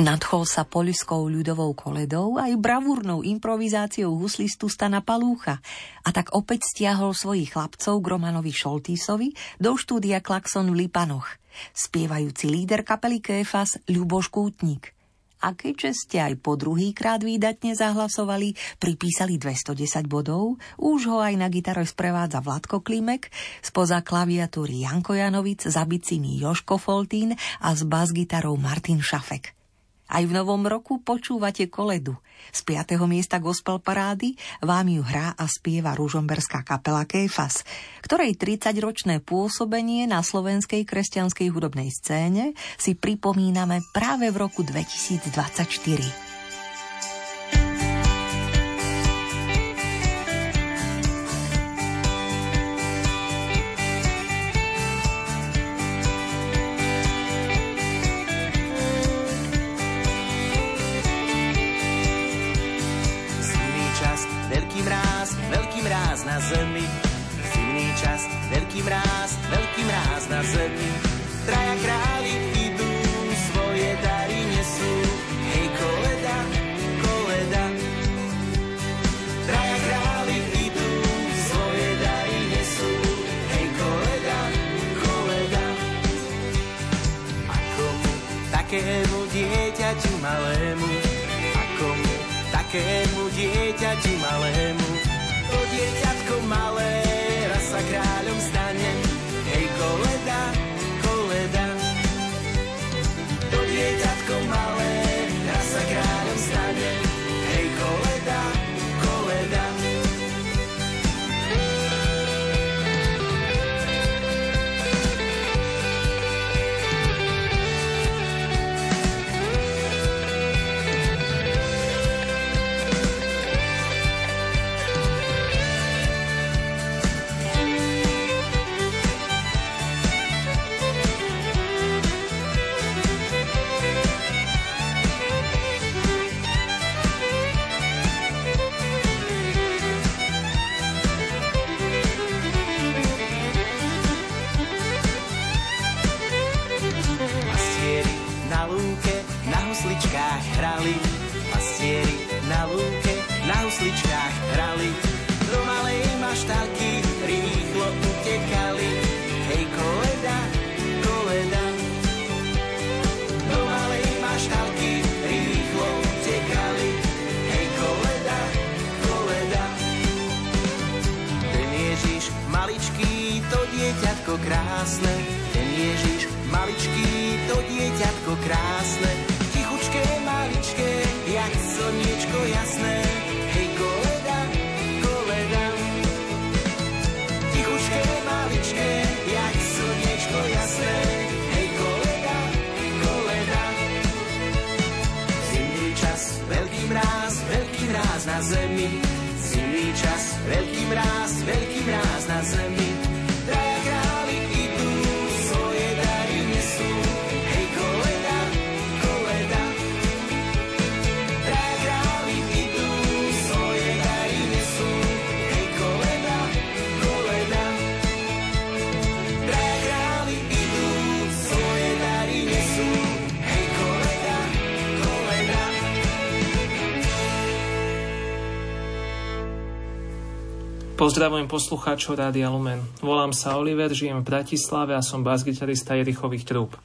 Nadchol sa poľskou ľudovou koledou aj bravúrnou improvizáciou huslistu Stana Palúcha a tak opäť stiahol svojich chlapcov k Romanovi Šoltísovi do štúdia Klaxon v Lipanoch, spievajúci líder kapely Kéfas Ľuboš Kútnik. A keďže ste aj po druhýkrát výdatne zahlasovali, pripísali dvesto desať bodov, už ho aj na gitare sprevádza Vladko Klimek, spoza klaviatúry Janko Janovic, za bicími Joško Foltín a s basgitarou Martin Šafek. Aj v novom roku počúvate koledu. Z piateho miesta gospel parády vám ju hrá a spieva ružomberská kapela Kéfas, ktorej tridsaťročné pôsobenie na slovenskej kresťanskej hudobnej scéne si pripomíname práve v roku dvetisícdvadsaťštyri. Pozdravujem poslucháčov Rádia Lumen. Volám sa Oliver, žijem v Bratislave a som basgitarista Jerichových trúb.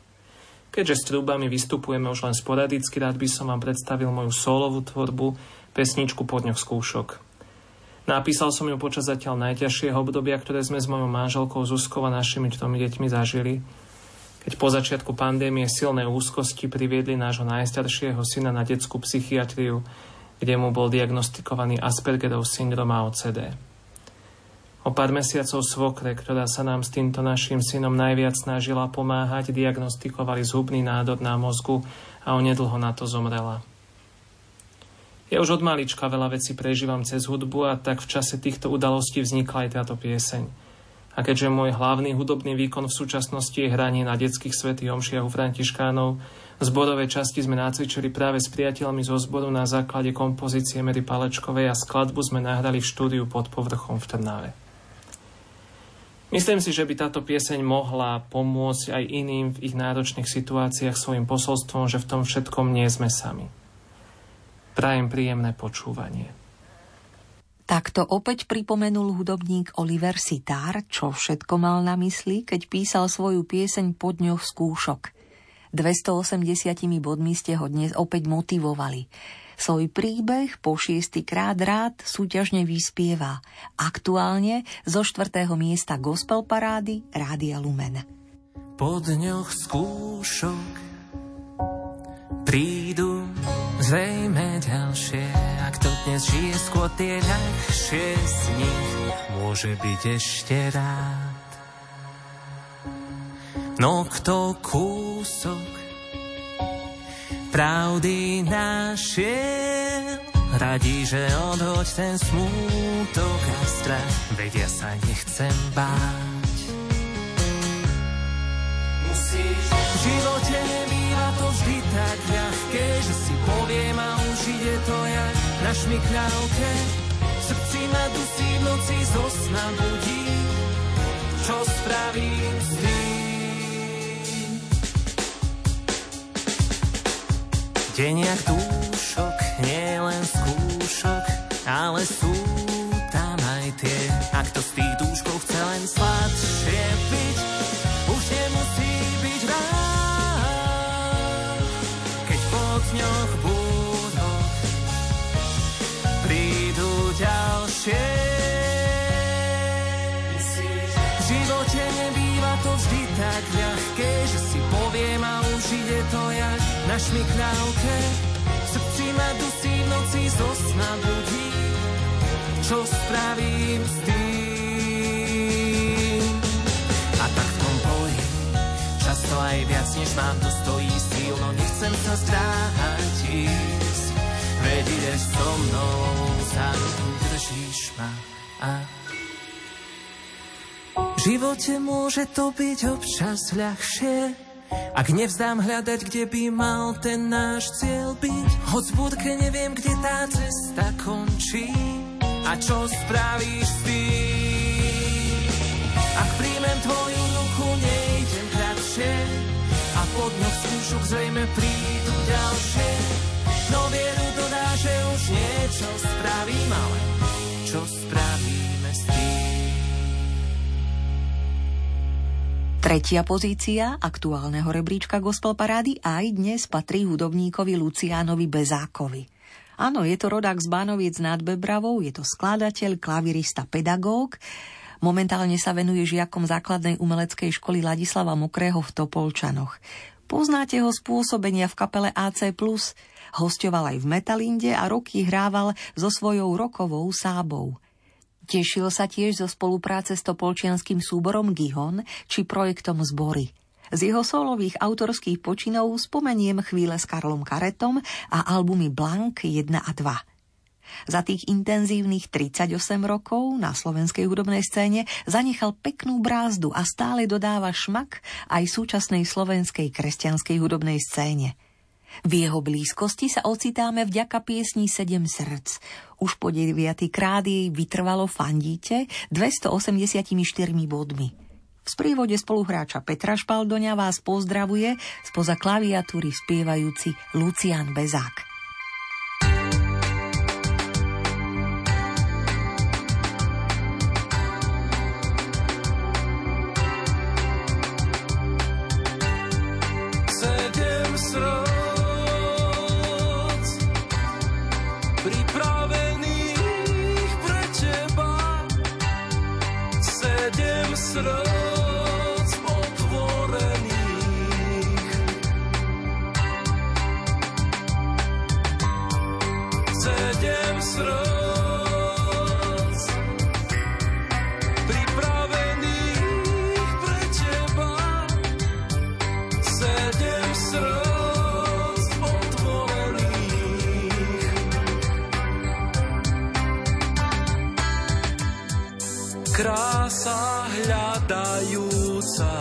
Keďže s trúbami vystupujeme už len sporadicky, rád by som vám predstavil moju solovú tvorbu, pesničku Podňoch skúšok. Napísal som ju počas zatiaľ najťažšieho obdobia, ktoré sme s mojou manželkou Zuzkou a našimi tromi deťmi zažili, keď po začiatku pandémie silné úzkosti priviedli nášho najstaršieho syna na detskú psychiatriu, kde mu bol diagnostikovaný Aspergerov syndrom a ó cé dé. O pár mesiacov svokre, ktorá sa nám s týmto našim synom najviac snažila pomáhať, diagnostikovali zhubný nádor na mozgu a onedlho na to zomrela. Ja už od malička veľa vecí prežívam cez hudbu a tak v čase týchto udalostí vznikla aj táto pieseň. A keďže môj hlavný hudobný výkon v súčasnosti je hranie na detských svätých omšiach u františkánov, zborové časti sme nacvičili práve s priateľmi zo zboru na základe kompozície Mery Palečkovej a skladbu sme nahrali v štúdiu pod povrchom v Trnave. Myslím si, že by táto pieseň mohla pomôcť aj iným v ich náročných situáciách svojim posolstvom, že v tom všetkom nie sme sami. Prajem príjemné počúvanie. Takto opäť pripomenul hudobník Oliver Sitár, čo všetko mal na mysli, keď písal svoju pieseň Po dňoch skúšok. dvestoosemdesiatimi bodmi ste ho dnes opäť motivovali. Svoj príbeh po šiestýkrát rád súťažne vyspieva. Aktuálne zo štvrtého miesta gospel parády Rádia Lumen. Po dňoch skúšok prídu zrejme ďalšie, a kto dnes žije skôr tie ľahšie z nich, môže byť ešte rád. No kto kúsok pravdy našiel, radí, že odhoď ten smútok a strach, vedia sa nechcem báť. Musíš v živote nebyť to vždy tak ľahké, že si poviem a už ide to jak na šmikľavke. V srdci ma dusí, v noci zo sna budí, čo spravím s tým? Deň jak dúšok, nie len skúšok, ale sú tam aj tie. A kto z tých dúškov chce len sladšie piť, už nemusí byť rád. V dňoch búdok prídu ďalšie. V živote nebýva to vždy tak ľahké, že si poviem a už ide to jak na šmikľavke. V srdci ma dusí, v noci zo sna budí, čo spravím s tým? A tak v tom boli často aj viac, než mám, to stojí síl, no nechcem sa zdráhať ísť. Veď ideš so mnou, za ruku držíš ma a... V živote môže to byť občas ľahšie, ak nevzdám hľadať, kde by mal ten náš cieľ byť. Hoď v budke neviem, kde tá cesta končí a čo spravíš s tým? Ak príjmem tvoju ruku, nejdem a po dňoch skúšok zrejme prídu ďalšie. No vieru dodá, že už niečo spravím, ale čo spravíme s tým? Tretia pozícia aktuálneho rebríčka gospel parády aj dnes patrí hudobníkovi Luciánovi Bezákovi. Áno, je to rodák z Bánoviec nad Bebravou, je to skladateľ, klavirista, pedagóg. Momentálne sa venuje žiakom základnej umeleckej školy Ladislava Mokrého v Topolčanoch. Poznáte ho z pôsobenia v kapele á cé plus, hosťoval aj v Metalinde a roky hrával so svojou rokovou sábou. Tešil sa tiež zo spolupráce s topolčianskym súborom Gihon či projektom Zbory. Z jeho solových autorských počinov spomeniem Chvíle s Karlom Karetom a albumy Blank jeden a dva. Za tých intenzívnych tridsaťosem rokov na slovenskej hudobnej scéne zanechal peknú brázdu a stále dodáva šmak aj súčasnej slovenskej kresťanskej hudobnej scéne. V jeho blízkosti sa ocitáme vďaka piesni Sedem srdc. Už po deviatykrát jej vytrvalo fandíte dvestoosemdesiatštyri bodmi. V sprívode spoluhráča Petra Špaldoňa vás pozdravuje spoza klaviatúry spievajúci Lucián Bezák. Krása hľadajúca,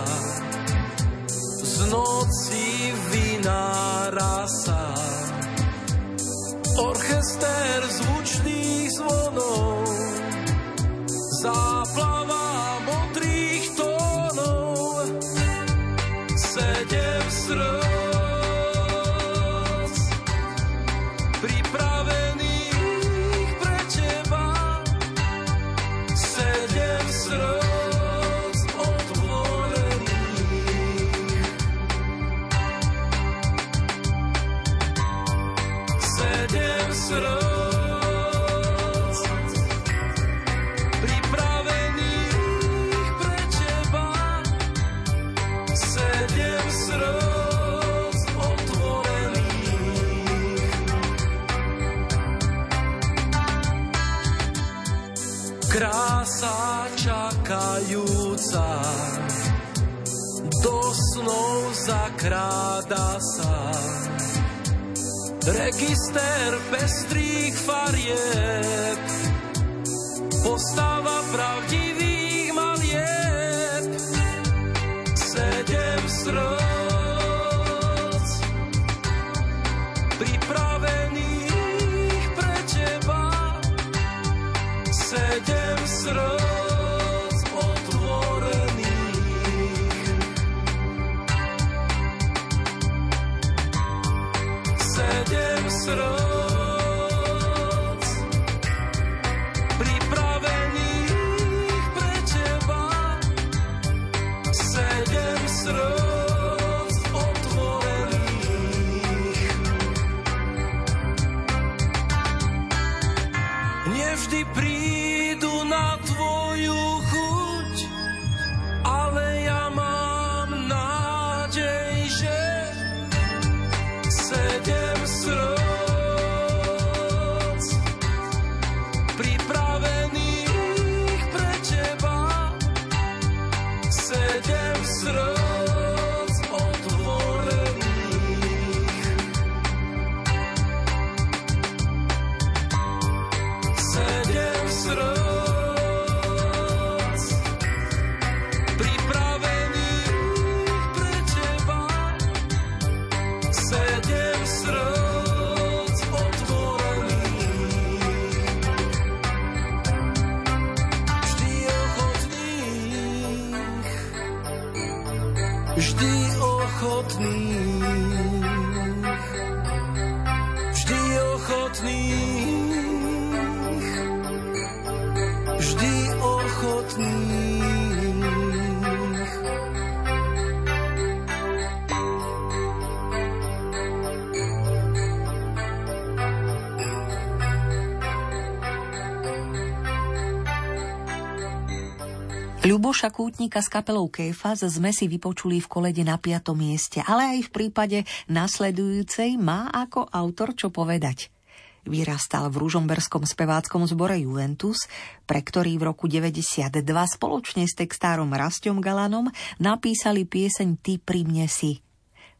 z noci vynára sa. Orchester zvučných zvonov, záplava modrých sa, do snov zakráda sa. Register pestrých farieb, postava pravdivých malieb. Sedem srdc pripravených pre teba, sedem srdc. Sedem srdc pripravených pre teba, sedem srdc otvorených. Nevždy prídu na tvoju chuť, ale ja mám nádej, že sedem srdc pripravených pre teba, sedem srdc otvorených, sedem srdc. Vždy ochotných, vždy ochotných. Ľuboša Kútnika s kapelou Kefaz sme si vypočuli v kolede na piatom mieste, ale aj v prípade nasledujúcej má ako autor čo povedať. Vyrastal v ružomberskom speváckom zbore Juventus, pre ktorý v roku deväťdesiatdva spoločne s textárom Rastom Galanom napísali pieseň Ty pri mne si.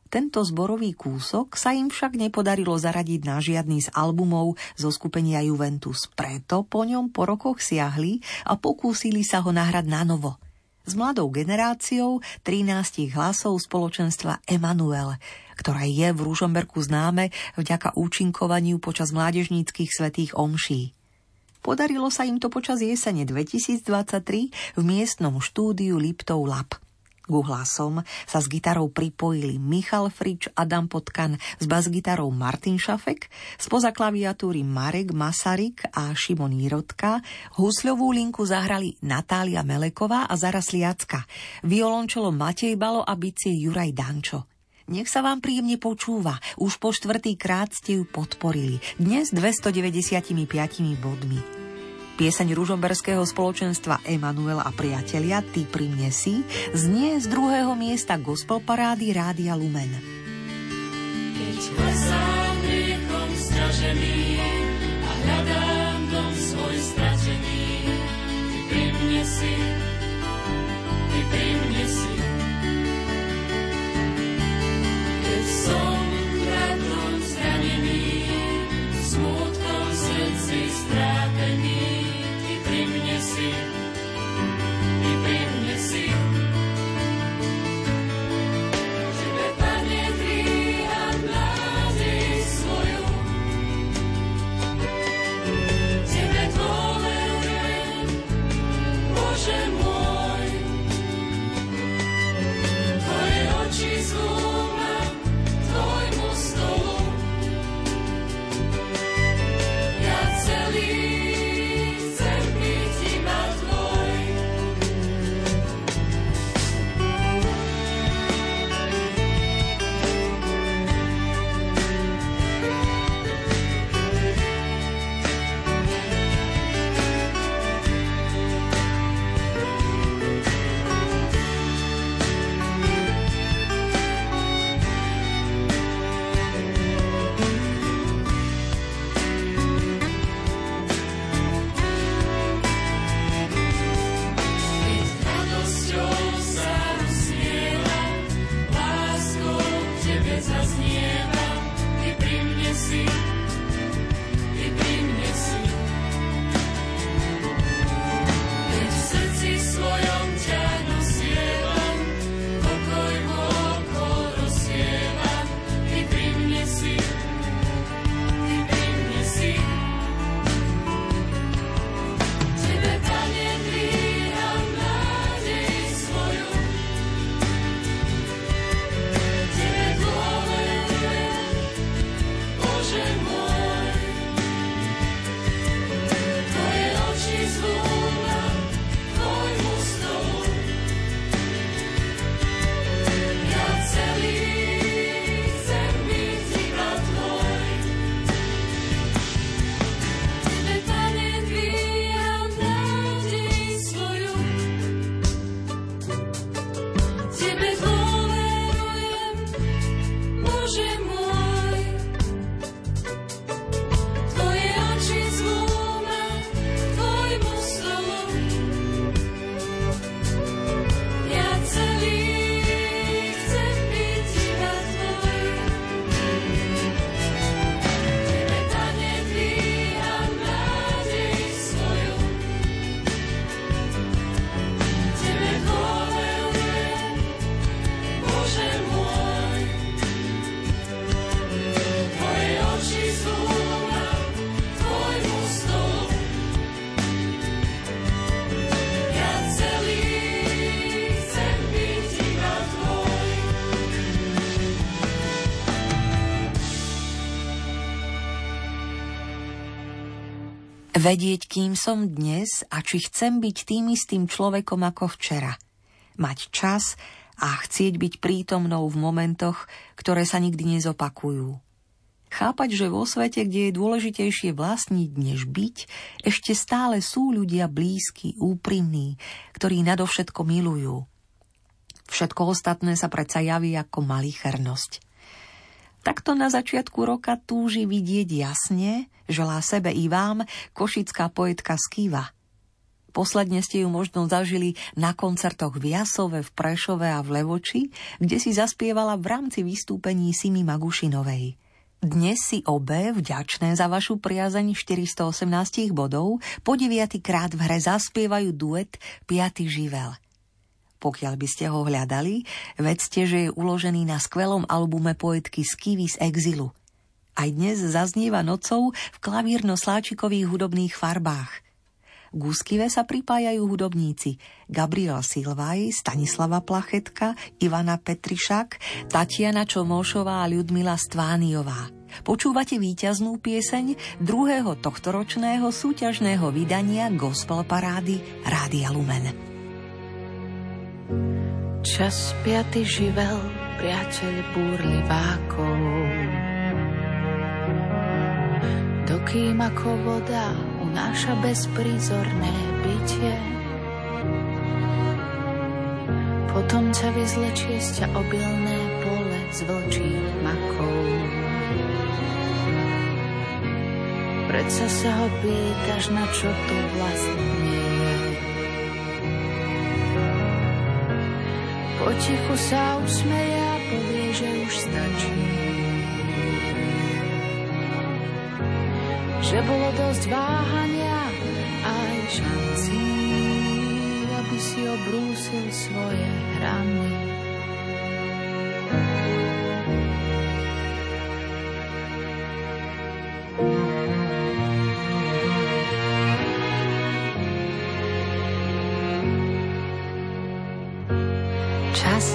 Tento zborový kúsok sa im však nepodarilo zaradiť na žiadny z albumov zo skupenia Juventus. Preto po ňom po rokoch siahli a pokúsili sa ho nahrať na novo. S mladou generáciou trinástich hlasov spoločenstva Emanuel, ktorá je v Ružomberku známe vďaka účinkovaniu počas mládežníckych svätých omší. Podarilo sa im to počas jesene dvetisícdvadsaťtri v miestnom štúdiu Liptov Lab. K uhlasom sa s gitarou pripojili Michal Frič, Adam Potkan, s basgitarou Martin Šafek, spoza klaviatúry Marek Masaryk a Šimon Jirotka, husľovú linku zahrali Natália Meleková a Zara Sliacka, violončelo Matej Balo a bicie Juraj Dančo. Nech sa vám príjemne počúva, už po štvrtý krát ste ju podporili, dnes dvestodeväťdesiatpäť bodmi. Pieseň ružomberského spoločenstva Emanuel a priatelia Ty pri mne si znie z druhého miesta gospel parády Rádia Lumen. Keď klesám riekom sťažený a hľadám dom svoj stratený, Ty pri mne si, Ty pri mne si. Keď som kradlom zranený, smutkom srdci strápený, si, Ty pri mne si. Tebe, Pane, dvíham nádej svoju, Tebe dôverujem, Bože môj. Vedieť, kým som dnes a či chcem byť tým istým človekom ako včera. Mať čas a chcieť byť prítomnou v momentoch, ktoré sa nikdy nezopakujú. Chápať, že vo svete, kde je dôležitejšie vlastniť než byť, ešte stále sú ľudia blízki, úprimní, ktorí nadovšetko milujú. Všetko ostatné sa predsa javí ako malichernosť. Takto na začiatku roka túži vidieť jasne, želá sebe i vám košická poetka Skiva. Posledne ste ju možno zažili na koncertoch v Jasove, v Prešove a v Levoči, kde si zaspievala v rámci vystúpení Simi Magušinovej. Dnes si obe, vďačné za vašu priazeň štyristo osemnásť bodov, po deviatykrát v hre zaspievajú duet Piaty živel. Pokiaľ by ste ho hľadali, vedzte, že je uložený na skvelom albume poetky Skivy z exilu. Aj dnes zaznieva nocou v klavírno-sláčikových hudobných farbách. K Skive sa pripájajú hudobníci Gabriel Silvaj, Stanislava Plachetka, Ivana Petrišak, Tatiana Čomošová a Ľudmila Stvániová. Počúvate víťaznú pieseň druhého tohtoročného súťažného vydania Gospel Parády Rádia Lumen. Čas piaty živel, priateľ búrlivákov, dokým ako voda unáša bezprízorné bytie. Potom ťa vyzlečie z ťa obilné pole z vlčích makov. Predsa sa ho pýtaš, na čo tu vlastne je. Potichu sa usmeje a povie, že už stačí. Že bolo dosť váhania a aj šancí, aby si obrúsil svoje hrany.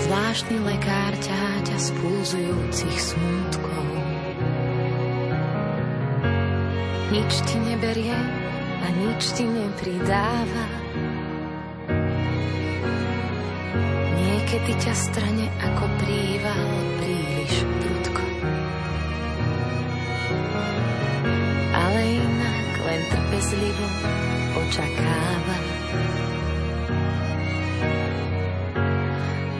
Zvláštny lekár ťaťa z pulzujúcich smutkov. Nič ti neberie a nič ti nepridáva. Niekedy ťa strane ako príval príliš prudko. Ale inak len trpezlivo očakáva.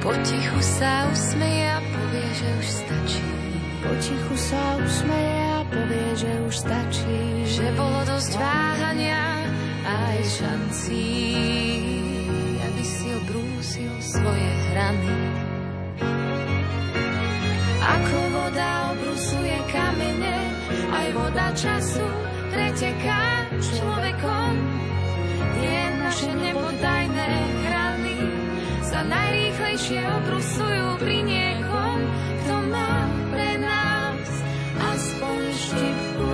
Potichu sa usmeje a povie, že už stačí. Potichu sa usmeje a povie, že už stačí. Že bolo dosť váhania a aj šancí, aby si obrúsil svoje hrany. Ako voda obrusuje kamene, aj voda času preteká človekom. Tie naše nebodajné hrany sa najrýchlejšie obrusujú pri niekom, kto má pre nás aspoň štipku.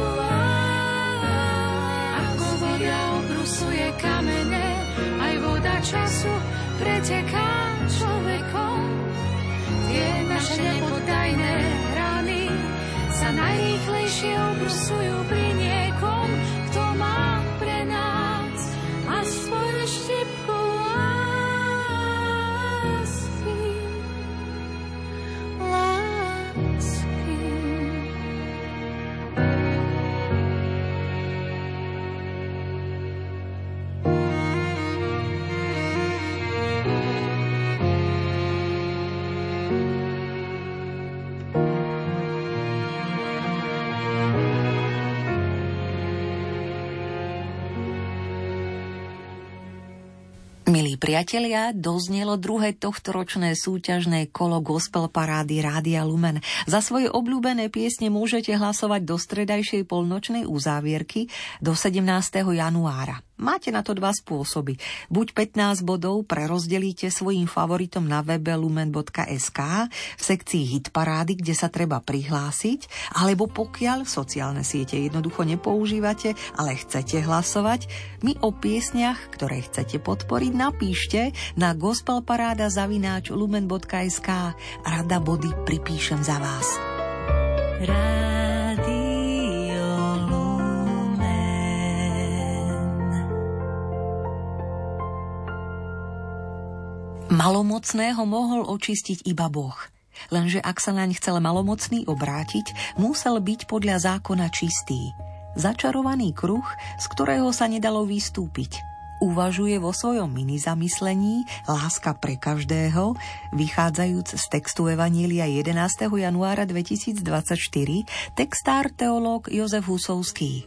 Ako voda obrusuje kamene, aj voda času preteká človekom. Tie naše nepodajné rany sa najrýchlejšie obrusujú pri niekom, kto má pre nás aspoň štipku. Milí priatelia, doznelo druhé tohtoročné súťažné kolo Gospel Parády Rádia Lumen. Za svoje obľúbené piesne môžete hlasovať do stredajšej polnočnej uzávierky do sedemnásteho januára. Máte na to dva spôsoby. Buď pätnásť bodov prerozdelíte svojim favoritom na webe lumen bodka es ká v sekcii Hit Parády, kde sa treba prihlásiť, alebo pokiaľ sociálne siete jednoducho nepoužívate, ale chcete hlasovať, my o piesniach, ktoré chcete podporiť, napíšte na gospelparáda zavináč lumen bodka es ká. Rada body pripíšem za vás. Rádio Lumen. Malomocného mohol očistiť iba Boh. Lenže ak sa naň chcel malomocný obrátiť, musel byť podľa zákona čistý. Začarovaný kruh, z ktorého sa nedalo vystúpiť. Uvažuje vo svojom minizamyslení Láska pre každého, vychádzajúc z textu Evanília jedenásteho januára dvetisícdvadsaťštyri, textár teológ Jožka Husovský.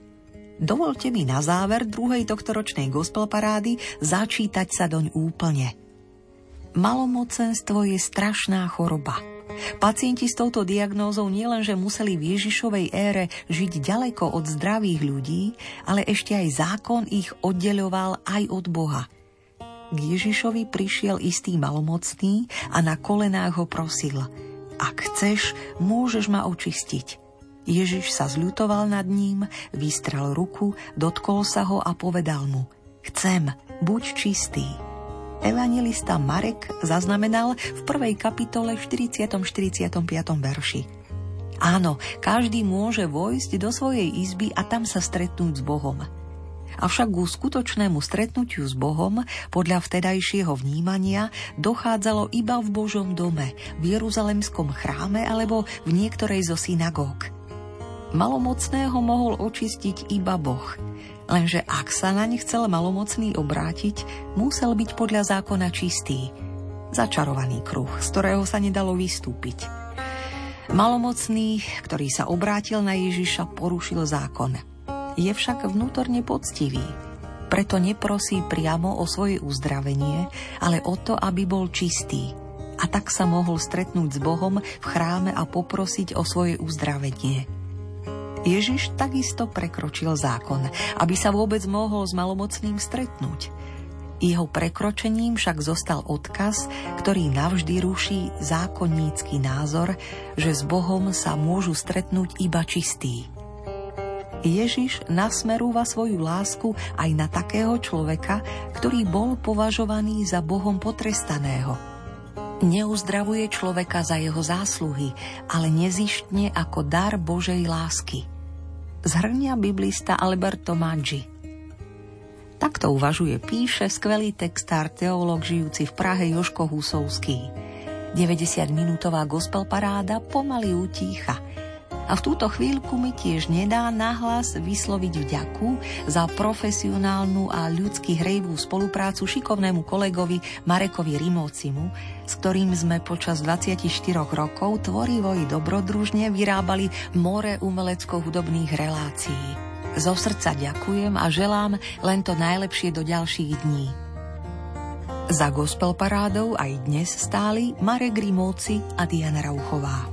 Dovolte mi na záver druhej tohtoročnej gospel parády začítať sa doň úplne. Malomocenstvo je strašná choroba. Pacienti s touto diagnózou nielenže museli v Ježišovej ére žiť ďaleko od zdravých ľudí, ale ešte aj zákon ich oddeľoval aj od Boha. K Ježišovi prišiel istý malomocný a na kolenách ho prosil: Ak chceš, môžeš ma očistiť. Ježiš sa zľutoval nad ním, vystrel ruku, dotkol sa ho a povedal mu: Chcem, buď čistý. Evanjelista Marek zaznamenal v prvej kapitole štyridsiatom štyridsiatom piatom verši. Áno, každý môže vojsť do svojej izby a tam sa stretnúť s Bohom. Avšak ku skutočnému stretnutiu s Bohom podľa vtedajšieho vnímania dochádzalo iba v Božom dome, v Jeruzalemskom chráme alebo v niektorej zo synagóg. Malomocného mohol očistiť iba Boh. Lenže ak sa naň chcel malomocný obrátiť, musel byť podľa zákona čistý. Začarovaný kruh, z ktorého sa nedalo vystúpiť. Malomocný, ktorý sa obrátil na Ježiša, porušil zákon. Je však vnútorne poctivý. Preto neprosí priamo o svoje uzdravenie, ale o to, aby bol čistý. A tak sa mohol stretnúť s Bohom v chráme a poprosiť o svoje uzdravenie. Ježiš takisto prekročil zákon, aby sa vôbec mohol s malomocným stretnúť. Jeho prekročením však zostal odkaz, ktorý navždy ruší zákonnícky názor, že s Bohom sa môžu stretnúť iba čistí. Ježiš nasmerúva svoju lásku aj na takého človeka, ktorý bol považovaný za Bohom potrestaného. Neuzdravuje človeka za jeho zásluhy, ale nezištne ako dar Božej lásky. Zhrňa biblista Alberto Maggi. Takto uvažuje, píše skvelý textár, teológ žijúci v Prahe Jožko Husovský. deväťdesiatminútová gospel paráda pomaly utícha. A v túto chvíľku mi tiež nedá nahlas vysloviť vďaku za profesionálnu a ľudsky hrejivú spoluprácu šikovnému kolegovi Marekovi Rimócimu, s ktorým sme počas dvadsaťštyroch rokov tvorivo i dobrodružne vyrábali more umelecko-hudobných relácií. Zo srdca ďakujem a želám len to najlepšie do ďalších dní. Za gospel parádou aj dnes stáli Marek Rimóci a Diana Rauchová.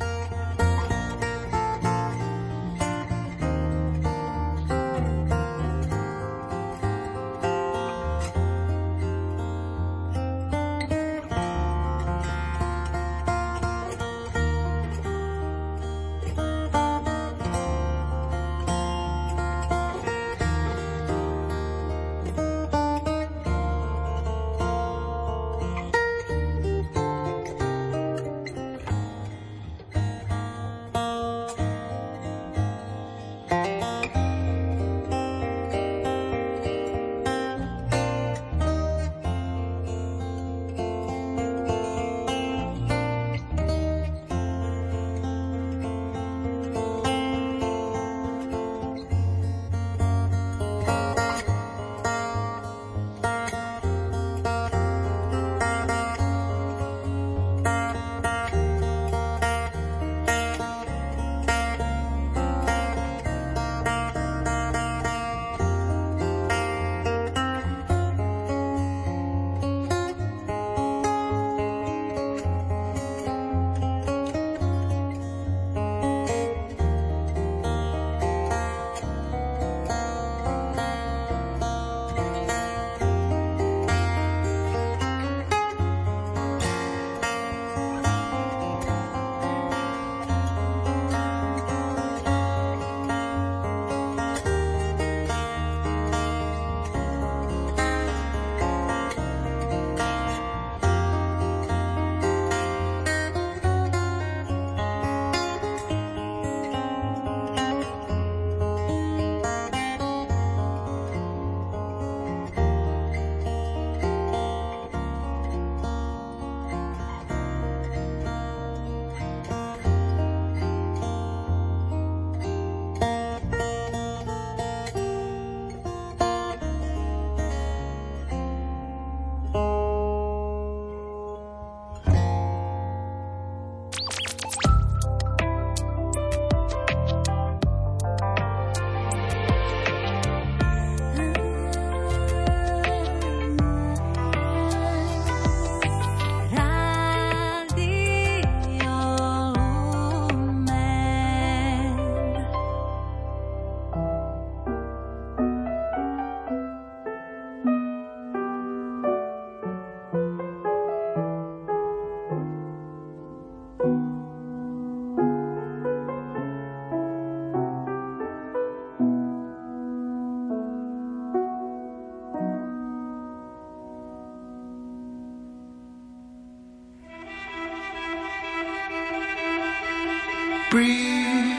Breathe,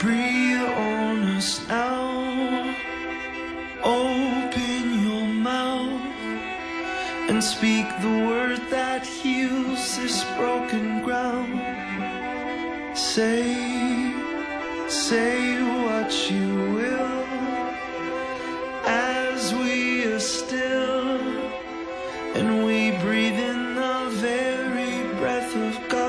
breathe on us now. Open your mouth and speak the word that heals this broken ground. Say, say what you will as we are still and we breathe in the very breath of God.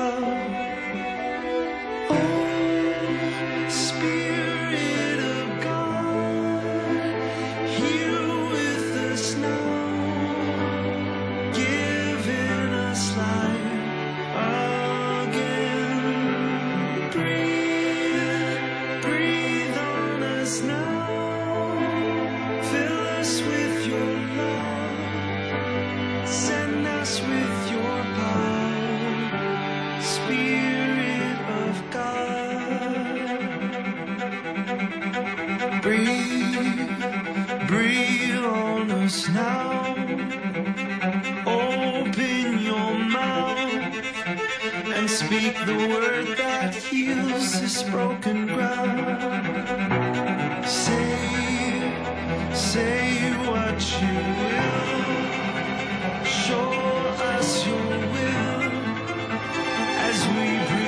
Now open your mouth and speak the word that heals this broken ground. Say, say what you will, show us your will as we breathe.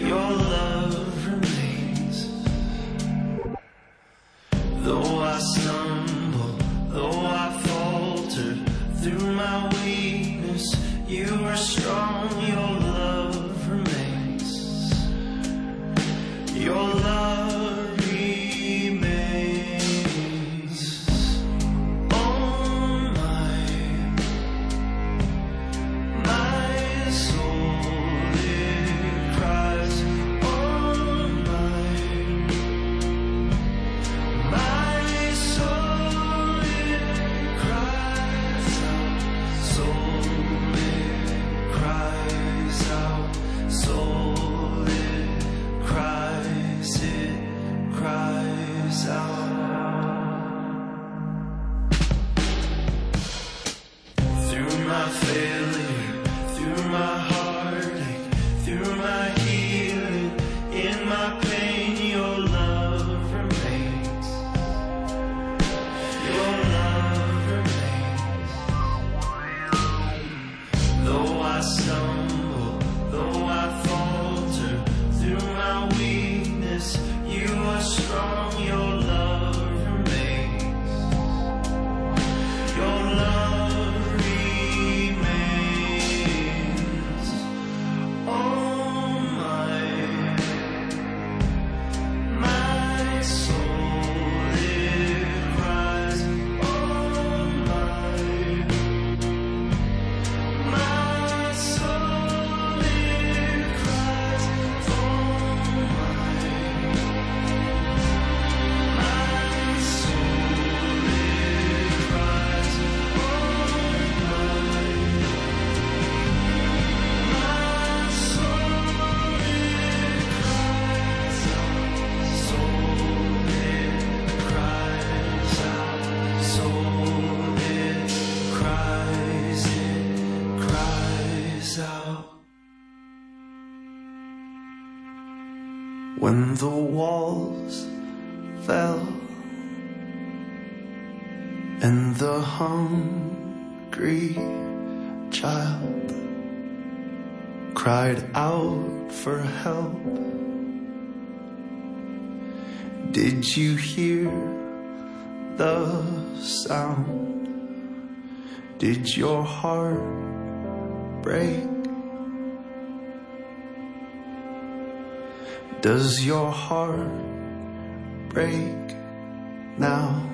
Your love remains. the walls fell and the hungry child cried out for help. Did you hear the sound? Did your heart break? Does your heart break now?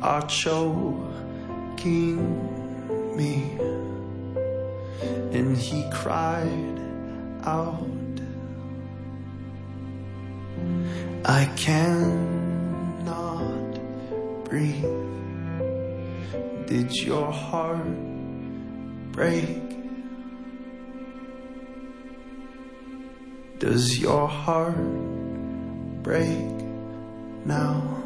Are choking me, and he cried out, I cannot breathe. Did your heart break? Does your heart break now?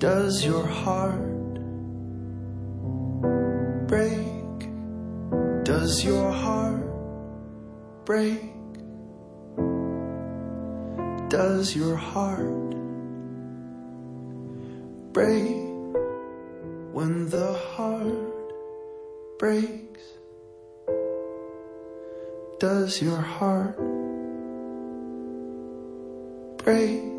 Does your heart break? Does your heart break? Does your heart break when the heart breaks? Does your heart break?